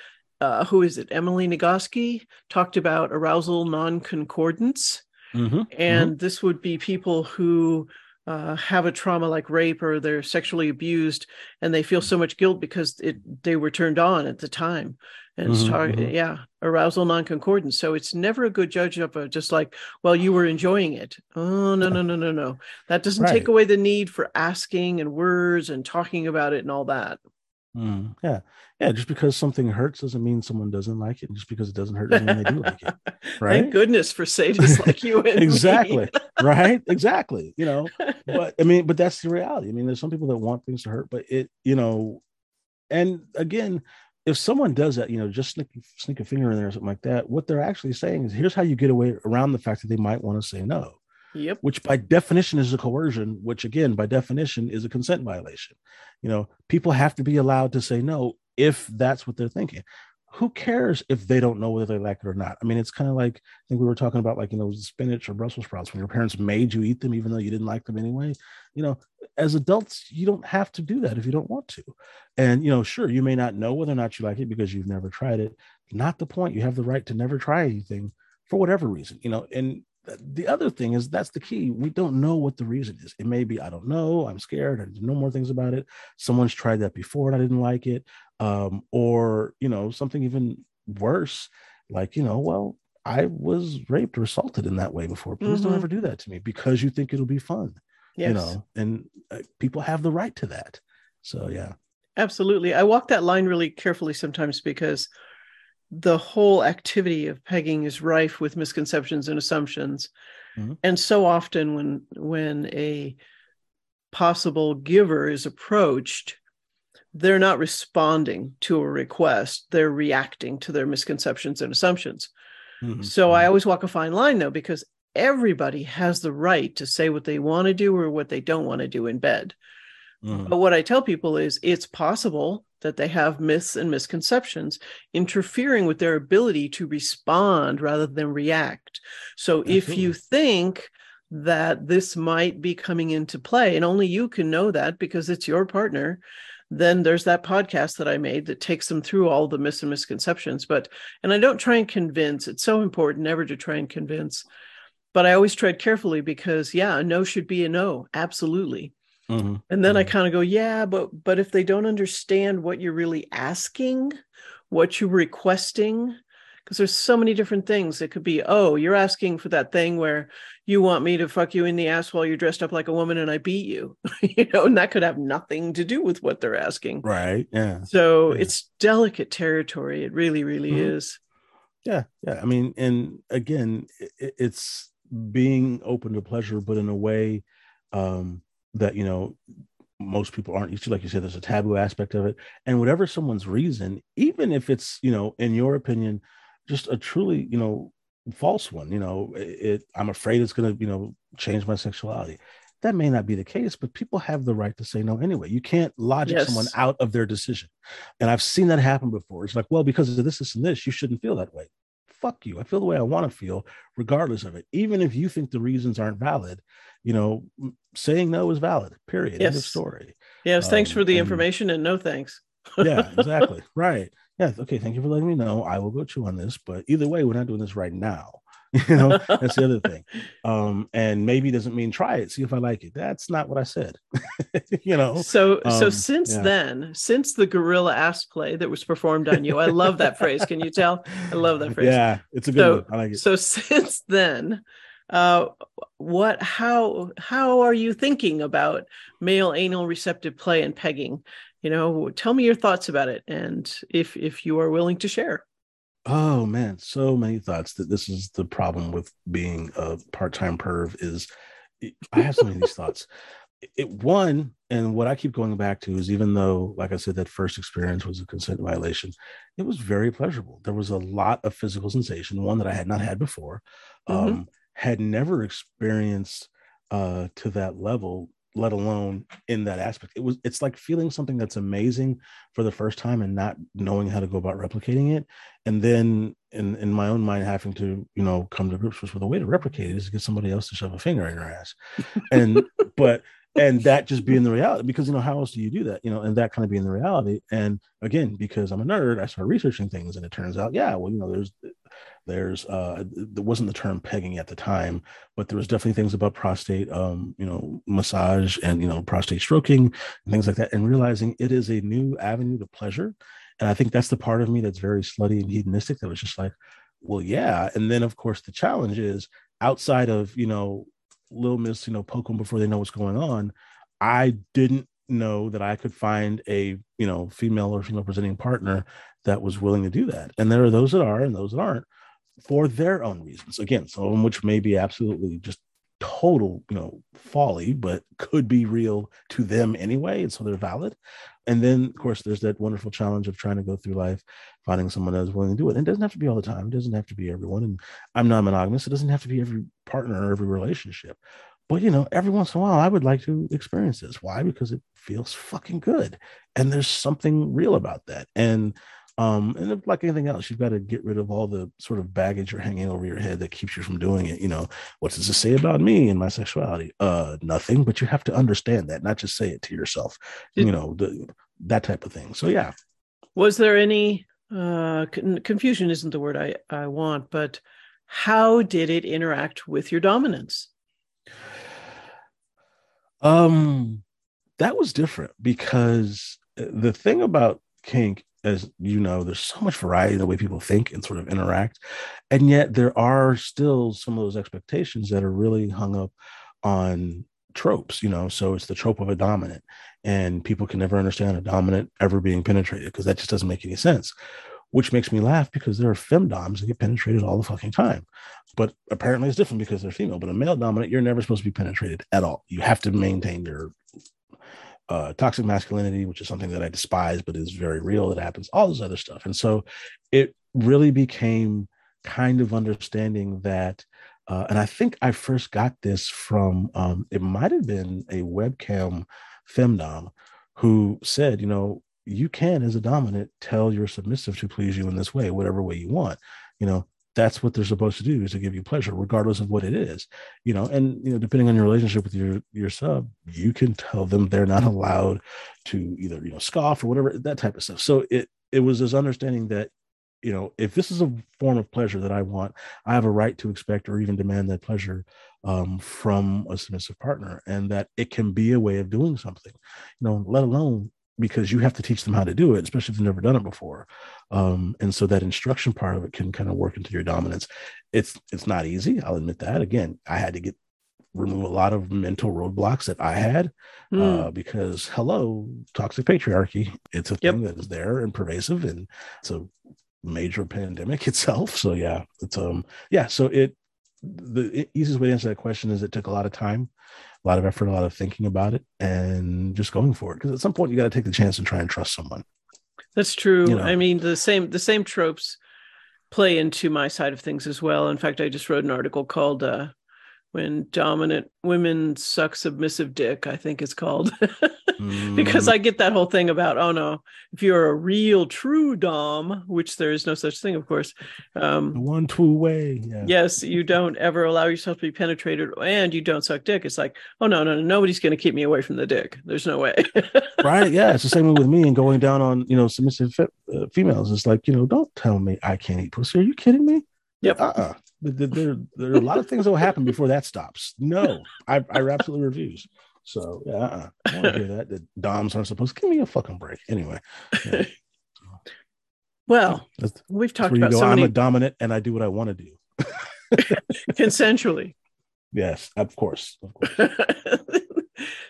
who is it? Emily Nagoski talked about arousal non-concordance. Mm-hmm. And this would be people who have a trauma like rape, or they're sexually abused and they feel so much guilt because they were turned on at the time. And it's arousal non-concordance. So it's never a good judge of just like, well, you were enjoying it. Oh, no. That doesn't take away the need for asking and words and talking about it and all that. Mm, yeah. Just because something hurts doesn't mean someone doesn't like it. And just because it doesn't hurt doesn't mean they do like it. Right? Thank goodness for sadists like you and exactly. Right? Exactly. You know, but I mean, but that's the reality. I mean, there's some people that want things to hurt, but it, you know, and again, if someone does that, you know, just sneak a finger in there or something like that, what they're actually saying is, here's how you get away around the fact that they might want to say no. Yep. Which by definition is a coercion, which again, by definition is a consent violation. You know, people have to be allowed to say no if that's what they're thinking. Who cares if they don't know whether they like it or not? I mean, it's kind of like, I think we were talking about, like, you know, spinach or Brussels sprouts when your parents made you eat them, even though you didn't like them anyway. You know, as adults, you don't have to do that if you don't want to. And, you know, sure, you may not know whether or not you like it because you've never tried it. Not the point. You have the right to never try anything for whatever reason, you know. And the other thing is, that's the key. We don't know what the reason is. It may be, I don't know, I'm scared, I know more things about it. Someone's tried that before and I didn't like it. Or, you know, something even worse, like, you know, well, I was raped or assaulted in that way before. Please don't ever do that to me because you think it'll be fun. Yes. You know, and people have the right to that. So, yeah. Absolutely. I walk that line really carefully sometimes because the whole activity of pegging is rife with misconceptions and assumptions. Mm-hmm. And so often when a possible giver is approached, they're not responding to a request. They're reacting to their misconceptions and assumptions. Mm-hmm. So I always walk a fine line, though, because everybody has the right to say what they want to do or what they don't want to do in bed. Mm-hmm. But what I tell people is it's possible that they have myths and misconceptions interfering with their ability to respond rather than react. So if you think that this might be coming into play, and only you can know that because it's your partner, then there's that podcast that I made that takes them through all the myths and misconceptions. And I don't try and convince. It's so important never to try and convince, but I always tread carefully because a no should be a no. Absolutely. Mm-hmm. And then I kind of go, but if they don't understand what you're really asking, what you're requesting, because there's so many different things. It could be, oh, you're asking for that thing where you want me to fuck you in the ass while you're dressed up like a woman and I beat you, you know, and that could have nothing to do with what they're asking. Right. Yeah. So it's delicate territory. It really, really is. Yeah. Yeah. I mean, and again, it's being open to pleasure, but in a way, that, you know, most people aren't used to. Like you said, there's a taboo aspect of it, and whatever someone's reason, even if it's, you know, in your opinion, just a truly, you know, false one, you know, I'm afraid it's going to, you know, change my sexuality. That may not be the case, but people have the right to say no anyway. You can't logic someone out of their decision. And I've seen that happen before. It's like, well, because of this, this, and this, you shouldn't feel that way. Fuck you. I feel the way I want to feel regardless of it. Even if you think the reasons aren't valid, you know, saying no is valid, period. Yes. End of story. Yes. Thanks for the information and no thanks. Yeah, exactly. Right. Yeah. Okay. Thank you for letting me know. I will go chew on this, but either way, we're not doing this right now. You know, that's the other thing. And maybe doesn't mean try it. See if I like it. That's not what I said. You know. So since then, since the gorilla ass play that was performed on you, I love that phrase. Can you tell? I love that phrase. Yeah, it's a good one. I like it. So since then, how are you thinking about male anal receptive play and pegging? You know, tell me your thoughts about it, and if you are willing to share. Oh man, so many thoughts. That this is the problem with being a part-time perv is I have so many of these thoughts. And what I keep going back to is, even though, like I said, that first experience was a consent violation, it was very pleasurable. There was a lot of physical sensation, one that I had not had before, had never experienced to that level, let alone in that aspect. It's like feeling something that's amazing for the first time and not knowing how to go about replicating it. And then in my own mind, having to, you know, come to grips with, well, the way to replicate it is to get somebody else to shove a finger in your ass. And that just being the reality, because, you know, how else do you do that? You know, and that kind of being the reality. And again, because I'm a nerd, I started researching things and it turns out, you know, there's there wasn't the term pegging at the time, but there was definitely things about prostate, you know, massage and, you know, prostate stroking and things like that, and realizing it is a new avenue to pleasure. And I think that's the part of me that's very slutty and hedonistic that was just like, well, yeah. And then of course the challenge is, outside of, you know, Little Miss, you know, poke them before they know what's going on, I didn't know that I could find a, you know, female or female presenting partner that was willing to do that. And there are those that are and those that aren't, for their own reasons. Again, some of them which may be absolutely just total, you know, folly, but could be real to them anyway, and so they're valid. And then, of course, there's that wonderful challenge of trying to go through life, finding someone that is willing to do it. And it doesn't have to be all the time. It doesn't have to be everyone. And I'm non-monogamous. It doesn't have to be every partner or every relationship. But, you know, every once in a while, I would like to experience this. Why? Because it feels fucking good. And there's something real about that. And like anything else, you've got to get rid of all the sort of baggage you're hanging over your head that keeps you from doing it. You know, what does this say about me and my sexuality? Nothing, but you have to understand that, not just say it to yourself, you know, that type of thing. So, yeah. Was there any, confusion isn't the word I want, but how did it interact with your dominance? That was different because the thing about kink, as you know, there's so much variety in the way people think and sort of interact. And yet there are still some of those expectations that are really hung up on tropes, you know, so it's the trope of a dominant, and people can never understand a dominant ever being penetrated because that just doesn't make any sense, which makes me laugh because there are femdoms that get penetrated all the fucking time. But apparently it's different because they're female, but a male dominant, you're never supposed to be penetrated at all. You have to maintain your toxic masculinity, which is something that I despise, but is very real. It happens, all this other stuff. And so it really became kind of understanding that, and I think I first got this from, it might've been a webcam femdom who said, you know, you can, as a dominant, tell your submissive to please you in this way, whatever way you want. You know, that's what they're supposed to do, is to give you pleasure, regardless of what it is, you know, and, you know, depending on your relationship with your sub, you can tell them they're not allowed to either, you know, scoff or whatever, that type of stuff. So it was this understanding that, you know, if this is a form of pleasure that I want, I have a right to expect or even demand that pleasure from a submissive partner, and that it can be a way of doing something, you know, let alone because you have to teach them how to do it, especially if they've never done it before. And so that instruction part of it can kind of work into your dominance. It's not easy. I'll admit that. Again, I had to remove a lot of mental roadblocks that I had because hello, toxic patriarchy. It's a thing that is there and pervasive, and it's a major pandemic itself. So yeah, it's, so the easiest way to answer that question is it took a lot of time, a lot of effort, a lot of thinking about it, and just going for it. Because at some point you got to take the chance and try and trust someone. That's true. You know? I mean, the same tropes play into my side of things as well. In fact, I just wrote an article called "When Dominant Women Suck Submissive Dick," I think it's called, because I get that whole thing about, oh no, if you're a real true dom, which there is no such thing, of course. The one true way. Yeah. Yes, you don't ever allow yourself to be penetrated, and you don't suck dick. It's like, oh no, nobody's going to keep me away from the dick. There's no way. Right? Yeah, it's the same with me and going down on, you know, submissive females. It's like, you know, don't tell me I can't eat pussy. Are you kidding me? Yep. There are a lot of things that will happen before that stops. No, I absolutely refuse. So yeah, I want to hear that doms aren't supposed to give me a fucking break. Anyway. Yeah. Well, we've talked about I'm a dominant and I do what I want to do. Consensually. Yes, of course.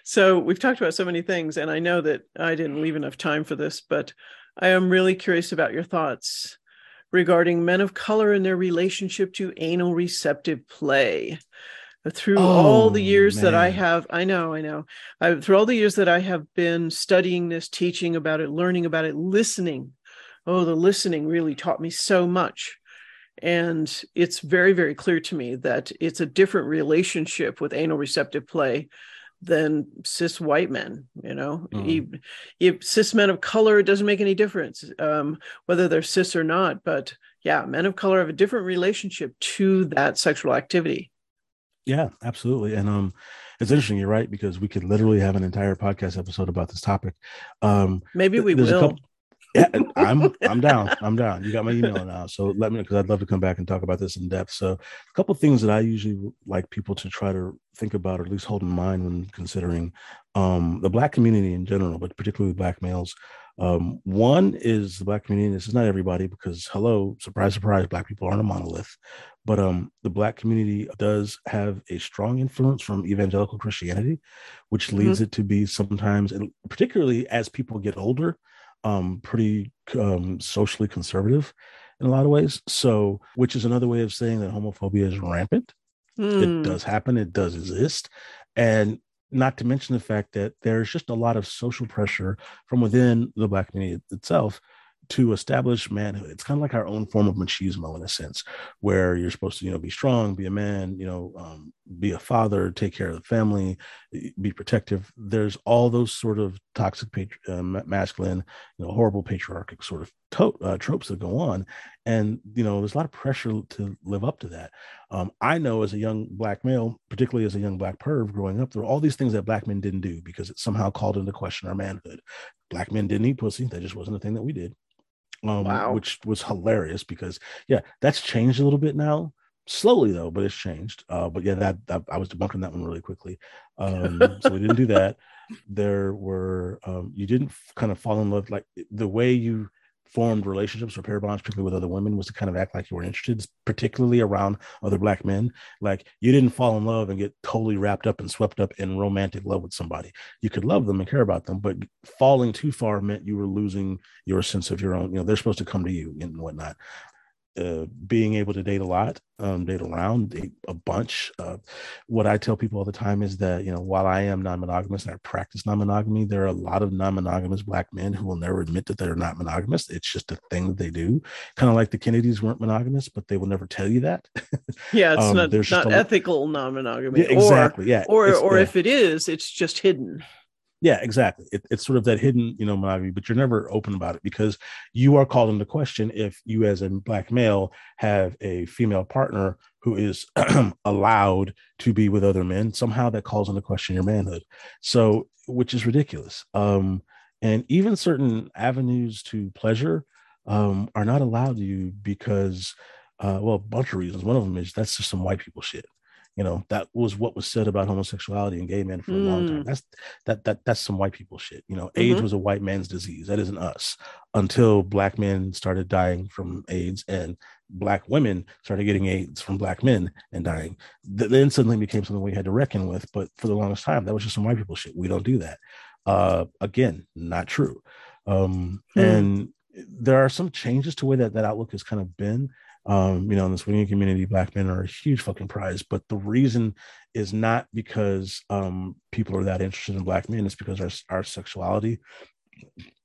So we've talked about so many things, and I know that I didn't leave enough time for this, but I am really curious about your thoughts regarding men of color and their relationship to anal receptive play. Through all the years that I have been studying this, teaching about it, learning about it, listening. Oh, the listening really taught me so much. And it's very, very clear to me that it's a different relationship with anal receptive play than cis white men, you know. If cis men of color, it doesn't make any difference whether they're cis or not. But yeah, men of color have a different relationship to that sexual activity. Yeah, absolutely. And it's interesting, you're right, because we could literally have an entire podcast episode about this topic. Maybe we will. Yeah, I'm down. You got my email now. So let me, because I'd love to come back and talk about this in depth. So a couple of things that I usually like people to try to think about, or at least hold in mind when considering the Black community in general, but particularly Black males. One is the Black community. This is not everybody, because hello, surprise, surprise, Black people aren't a monolith. But the Black community does have a strong influence from evangelical Christianity, which leads it to be sometimes, and particularly as people get older, pretty socially conservative in a lot of ways. So, which is another way of saying that homophobia is rampant. It does happen. It does exist. And not to mention the fact that there's just a lot of social pressure from within the Black community itself to establish manhood. It's kind of like our own form of machismo in a sense, where you're supposed to, be strong, be a man, be a father, take care of the family, be protective. There's all those sort of toxic masculine, horrible patriarchic sort of tropes that go on. And, there's a lot of pressure to live up to that. I know as a young Black male, particularly as a young Black perv growing up, there were all these things that Black men didn't do because it somehow called into question our manhood. Black men didn't eat pussy. That just wasn't a thing that we did. Wow. Which was hilarious because, that's changed a little bit now. Slowly, though, but it's changed. But yeah, that I was debunking that one really quickly. So we didn't do that. There were, you didn't kind of fall in love. Like the way you formed relationships or pair bonds, particularly with other women, was to kind of act like you were interested, particularly around other Black men. Like you didn't fall in love and get totally wrapped up and swept up in romantic love with somebody. You could love them and care about them, but falling too far meant you were losing your sense of your own, they're supposed to come to you and whatnot. Being able to date a lot, date a bunch. What I tell people all the time is that, while I am non-monogamous and I practice non-monogamy, there are a lot of non-monogamous Black men who will never admit that they're not monogamous. It's just a thing that they do. Kind of like the Kennedys weren't monogamous, but they will never tell you that. Yeah, it's not ethical non-monogamy. Yeah, exactly. If it is, it's just hidden. Yeah, exactly. It's sort of that hidden, monogamy, but you're never open about it because you are called into question if you as a Black male have a female partner who is allowed to be with other men. Somehow that calls into question your manhood. So, which is ridiculous. And even certain avenues to pleasure are not allowed to you because, a bunch of reasons. One of them is that's just some white people shit. That was what was said about homosexuality and gay men for a long time. That's some white people shit. AIDS was a white man's disease. That isn't us. Until Black men started dying from AIDS and Black women started getting AIDS from Black men and dying. Then suddenly became something we had to reckon with. But for the longest time, that was just some white people shit. We don't do that. Again, not true. And there are some changes to the way that outlook has kind of been. In the swinging community, Black men are a huge fucking prize, but the reason is not because people are that interested in Black men. It's because our sexuality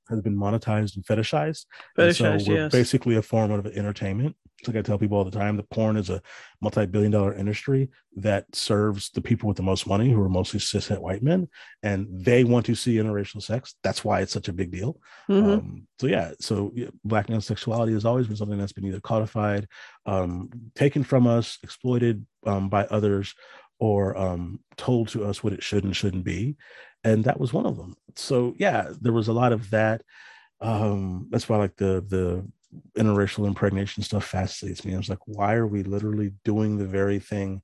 has been monetized and fetishized and so we're basically a form of entertainment. It's like I tell people all the time, the porn is a multi-billion-dollar industry that serves the people with the most money, who are mostly cishet white men, and they want to see interracial sex. That's why it's such a big deal. Black male sexuality has always been something that's been either codified, taken from us, exploited by others, or told to us what it should and shouldn't be. And that was one of them. So yeah, there was a lot of that. That's why like the interracial impregnation stuff fascinates me. I was like, why are we literally doing the very thing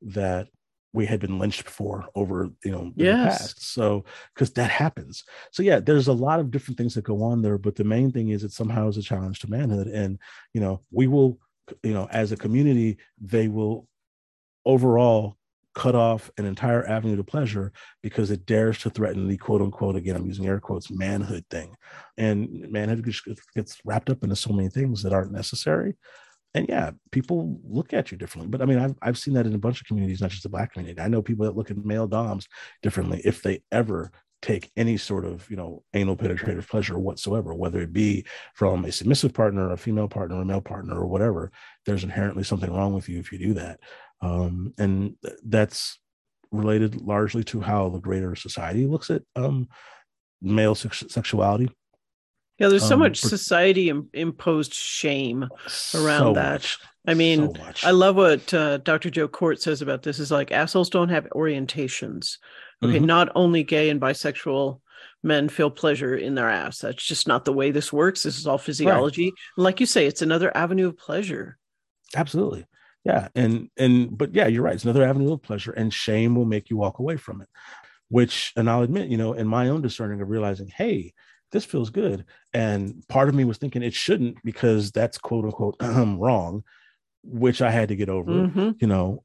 that we had been lynched for over, the past? So, because that happens. So yeah, there's a lot of different things that go on there, but the main thing is it somehow is a challenge to manhood. And, we will, as a community, they will overall cut off an entire avenue to pleasure because it dares to threaten the quote unquote, again, I'm using air quotes, manhood thing. And manhood just gets wrapped up into so many things that aren't necessary. And yeah, people look at you differently. But I mean, I've seen that in a bunch of communities, not just the Black community. I know people that look at male doms differently if they ever take any sort of, anal penetrative pleasure whatsoever, whether it be from a submissive partner, a female partner, a male partner, or whatever. There's inherently something wrong with you if you do that. And that's related largely to how the greater society looks at male sexuality. Yeah, there's so much society imposed shame around that. Much. I mean, I love what Dr. Joe Court says about this is like, assholes don't have orientations. Okay, not only gay and bisexual men feel pleasure in their ass. That's just not the way this works. This is all physiology. Right. And like you say, it's another avenue of pleasure. Absolutely. Yeah. But yeah, you're right. It's another avenue of pleasure, and shame will make you walk away from it, which, and I'll admit, in my own discerning of realizing, hey, this feels good. And part of me was thinking it shouldn't because that's quote unquote wrong, which I had to get over,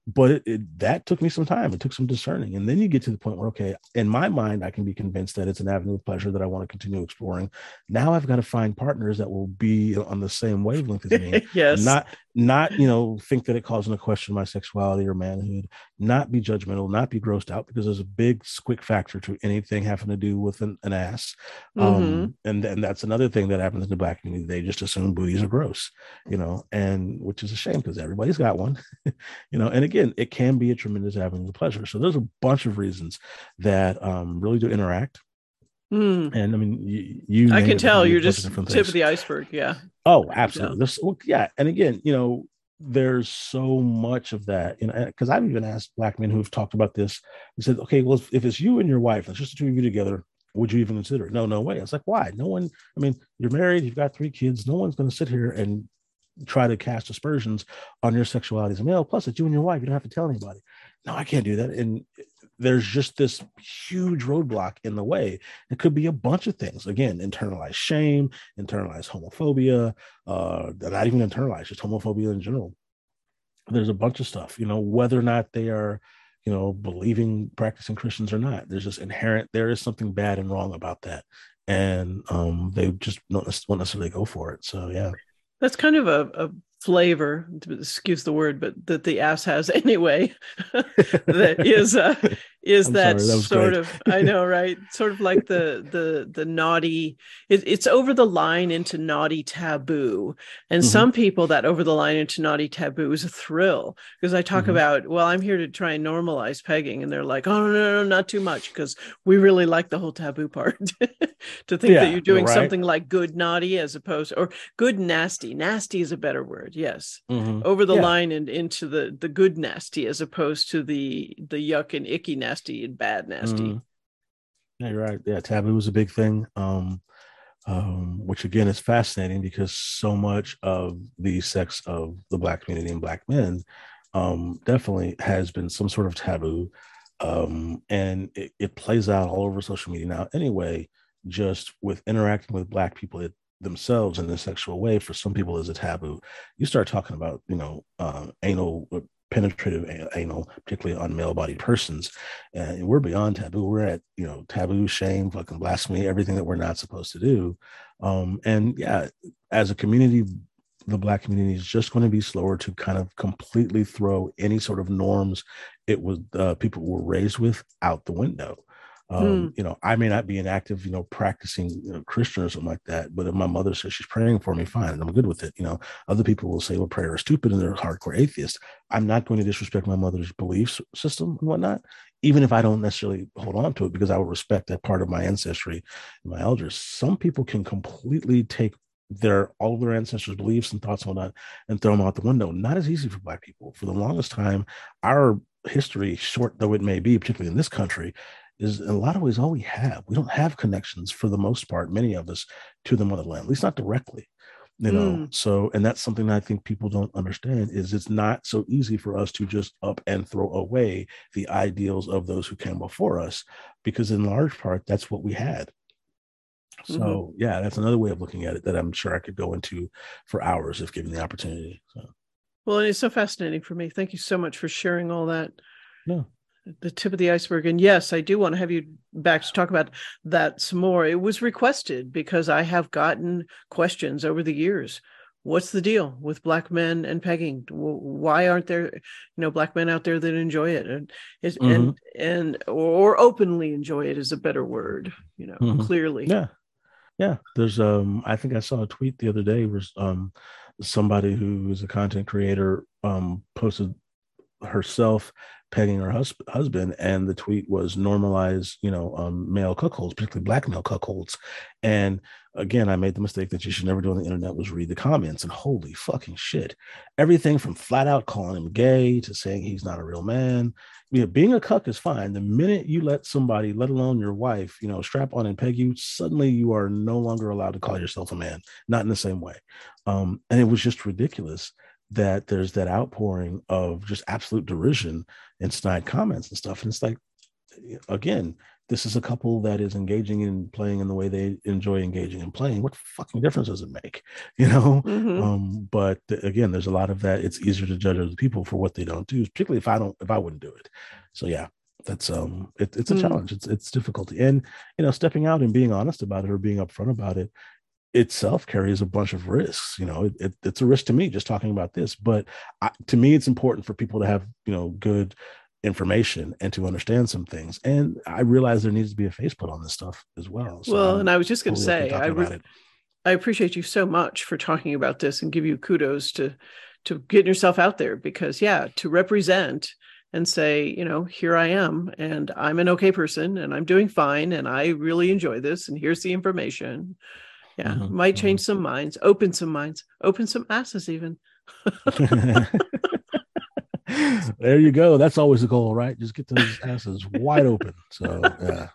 but that took me some time. It took some discerning. And then you get to the point where, okay, in my mind, I can be convinced that it's an avenue of pleasure that I want to continue exploring. Now I've got to find partners that will be on the same wavelength as me. Yes. Not Not, you know, think that it calls into question my sexuality or manhood, not be judgmental, not be grossed out, because there's a big squick factor to anything having to do with an ass. And that's another thing that happens in the Black community. They just assume booties are gross, you know, and which is a shame because everybody's got one, you know, and again, it can be a tremendous avenue of pleasure. So there's a bunch of reasons that really do interact. Mm. And I mean, you I can tell you're just tip of the iceberg. Yeah. Oh, absolutely. Yeah. Well, yeah. And again, you know, there's so much of that, you know, because I've even asked Black men who've talked about this and said, okay, well, if it's you and your wife, it's just the two of you together, would you even consider it? No, no way. I was like, why? No one, I mean, you're married, you've got 3 kids. No one's going to sit here and try to cast aspersions on your sexuality as a male. Plus it's you and your wife. You don't have to tell anybody. No, I can't do that. And there's just this huge roadblock in the way. It could be a bunch of things. Again, internalized shame, internalized homophobia, not even internalized, just homophobia in general. There's a bunch of stuff, you know, whether or not they are, you know, believing, practicing Christians or not. There's just inherent, there is something bad and wrong about that. And they just don't necessarily go for it. So, yeah. That's kind of a flavor, excuse the word, but that the ass has anyway. That is I'm that, sorry, that sort great. Of I know, right? Sort of like the naughty. It's over the line into naughty taboo, and mm-hmm. some people that over the line into naughty taboo is a thrill because I talk mm-hmm. about, well, I'm here to try and normalize pegging, and they're like, oh no, not too much because we really like the whole taboo part. To think that you're doing something like good naughty as opposed or good nasty. Nasty is a better word. Yes. Mm-hmm. Over the line and into the good nasty as opposed to the yuck and icky nasty and bad nasty. Mm-hmm. Yeah, you're right. Yeah, taboo was a big thing. Which again is fascinating because so much of the sex of the Black community and Black men definitely has been some sort of taboo. And it plays out all over social media now anyway, just with interacting with Black people. It themselves in a sexual way for some people is a taboo. You start talking about, you know, anal, penetrative anal, particularly on male-bodied persons, and we're beyond taboo. We're at, you know, taboo, shame, fucking blasphemy, everything that we're not supposed to do. And yeah, as a community, the Black community is just going to be slower to kind of completely throw any sort of norms it was people were raised with out the window. You know, I may not be an active, you know, practicing, you know, Christian or something like that, but if my mother says she's praying for me, fine, and I'm good with it. You know, other people will say, well, prayer is stupid and they're hardcore atheists. I'm not going to disrespect my mother's belief system and whatnot, even if I don't necessarily hold on to it, because I will respect that part of my ancestry and my elders. Some people can completely take all of their ancestors' beliefs and thoughts and whatnot and throw them out the window. Not as easy for Black people. For the longest time, our history, short though it may be, particularly in this country, is in a lot of ways all we have. We don't have connections for the most part, many of us, to the motherland, at least not directly, you know? So, and that's something that I think people don't understand is it's not so easy for us to just up and throw away the ideals of those who came before us, because in large part, that's what we had. So yeah, that's another way of looking at it that I'm sure I could go into for hours if given the opportunity. So. Well, and it's so fascinating for me. Thank you so much for sharing all that. Yeah. The tip of the iceberg. And yes, I do want to have you back to talk about that some more. It was requested because I have gotten questions over the years. What's the deal with Black men and pegging? Why aren't there, you know, Black men out there that enjoy it or openly enjoy it is a better word, you know, clearly. Yeah. Yeah. There's, I think I saw a tweet the other day where somebody who is a content creator posted herself pegging her husband, and the tweet was normalize, you know, male cuckolds, particularly Black male cuckolds. And again, I made the mistake that you should never do on the internet was read the comments, and holy fucking shit, everything from flat out calling him gay to saying he's not a real man. You know, being a cuck is fine. The minute you let somebody, let alone your wife, you know, strap on and peg you, suddenly you are no longer allowed to call yourself a man, not in the same way. And it was just ridiculous that there's that outpouring of just absolute derision and snide comments and stuff. And it's like, again, this is a couple that is engaging in playing in the way they enjoy engaging and playing. What fucking difference does it make? You know? But again, there's a lot of that. It's easier to judge other people for what they don't do, particularly if I wouldn't do it. So yeah, that's, it's a challenge. It's difficult. And, you know, stepping out and being honest about it or being upfront about it itself carries a bunch of risks. You know, it's a risk to me just talking about this, but to me, it's important for people to have, you know, good information and to understand some things. And I realize there needs to be a face put on this stuff as well. So well, and I was just going to say, I appreciate you so much for talking about this and give you kudos to getting yourself out there, because to represent and say, you know, here I am and I'm an okay person and I'm doing fine and I really enjoy this and here's the information. Yeah. Mm-hmm. Might change some minds, open some minds, open some asses even. There you go. That's always the goal, right? Just get those asses wide open. So, yeah.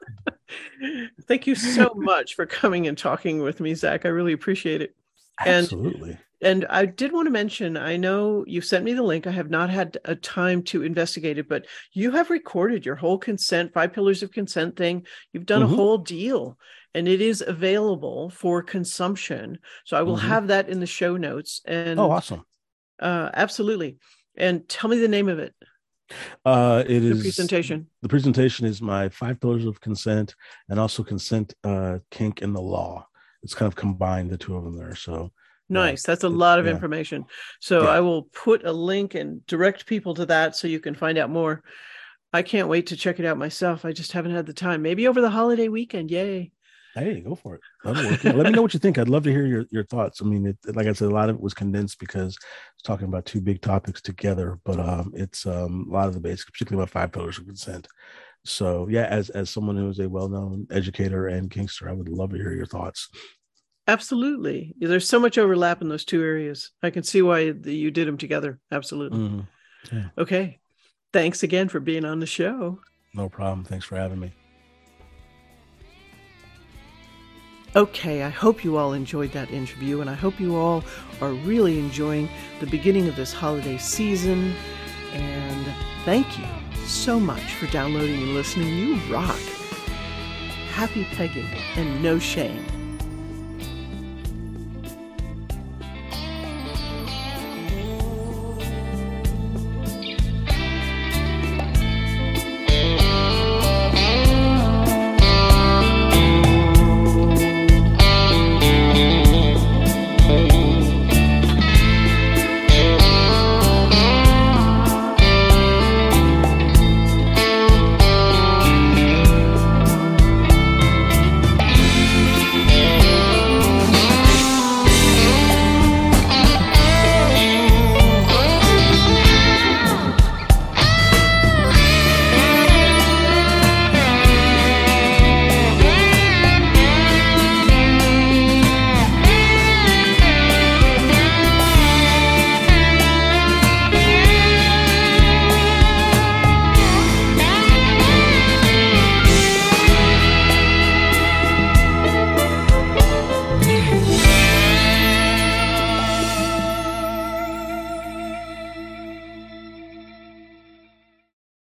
Thank you so much for coming and talking with me, Zach. I really appreciate it. Absolutely. And I did want to mention, I know you sent me the link. I have not had a time to investigate it, but you have recorded your whole consent, 5 pillars of consent thing. You've done a whole deal and it is available for consumption. So I will have that in the show notes. And oh, awesome. Absolutely. And tell me the name of it. The presentation is my 5 pillars of consent and also consent, kink, and the law. It's kind of combined the two of them there. So nice. That's a lot of information. So I will put a link and direct people to that so you can find out more. I can't wait to check it out myself. I just haven't had the time. Maybe over the holiday weekend. Yay. Hey, go for it. That'll work. Let me know what you think. I'd love to hear your thoughts. I mean, like I said, a lot of it was condensed because it's talking about two big topics together, but it's a lot of the basics, particularly about 5 pillars of consent. So yeah, as someone who is a well-known educator and kinkster, I would love to hear your thoughts. Absolutely. There's so much overlap in those two areas. I can see why you did them together. Absolutely. Mm-hmm. Yeah. Okay. Thanks again for being on the show. No problem. Thanks for having me. Okay, I hope you all enjoyed that interview, and I hope you all are really enjoying the beginning of this holiday season. And thank you so much for downloading and listening. You rock. Happy pegging and no shame.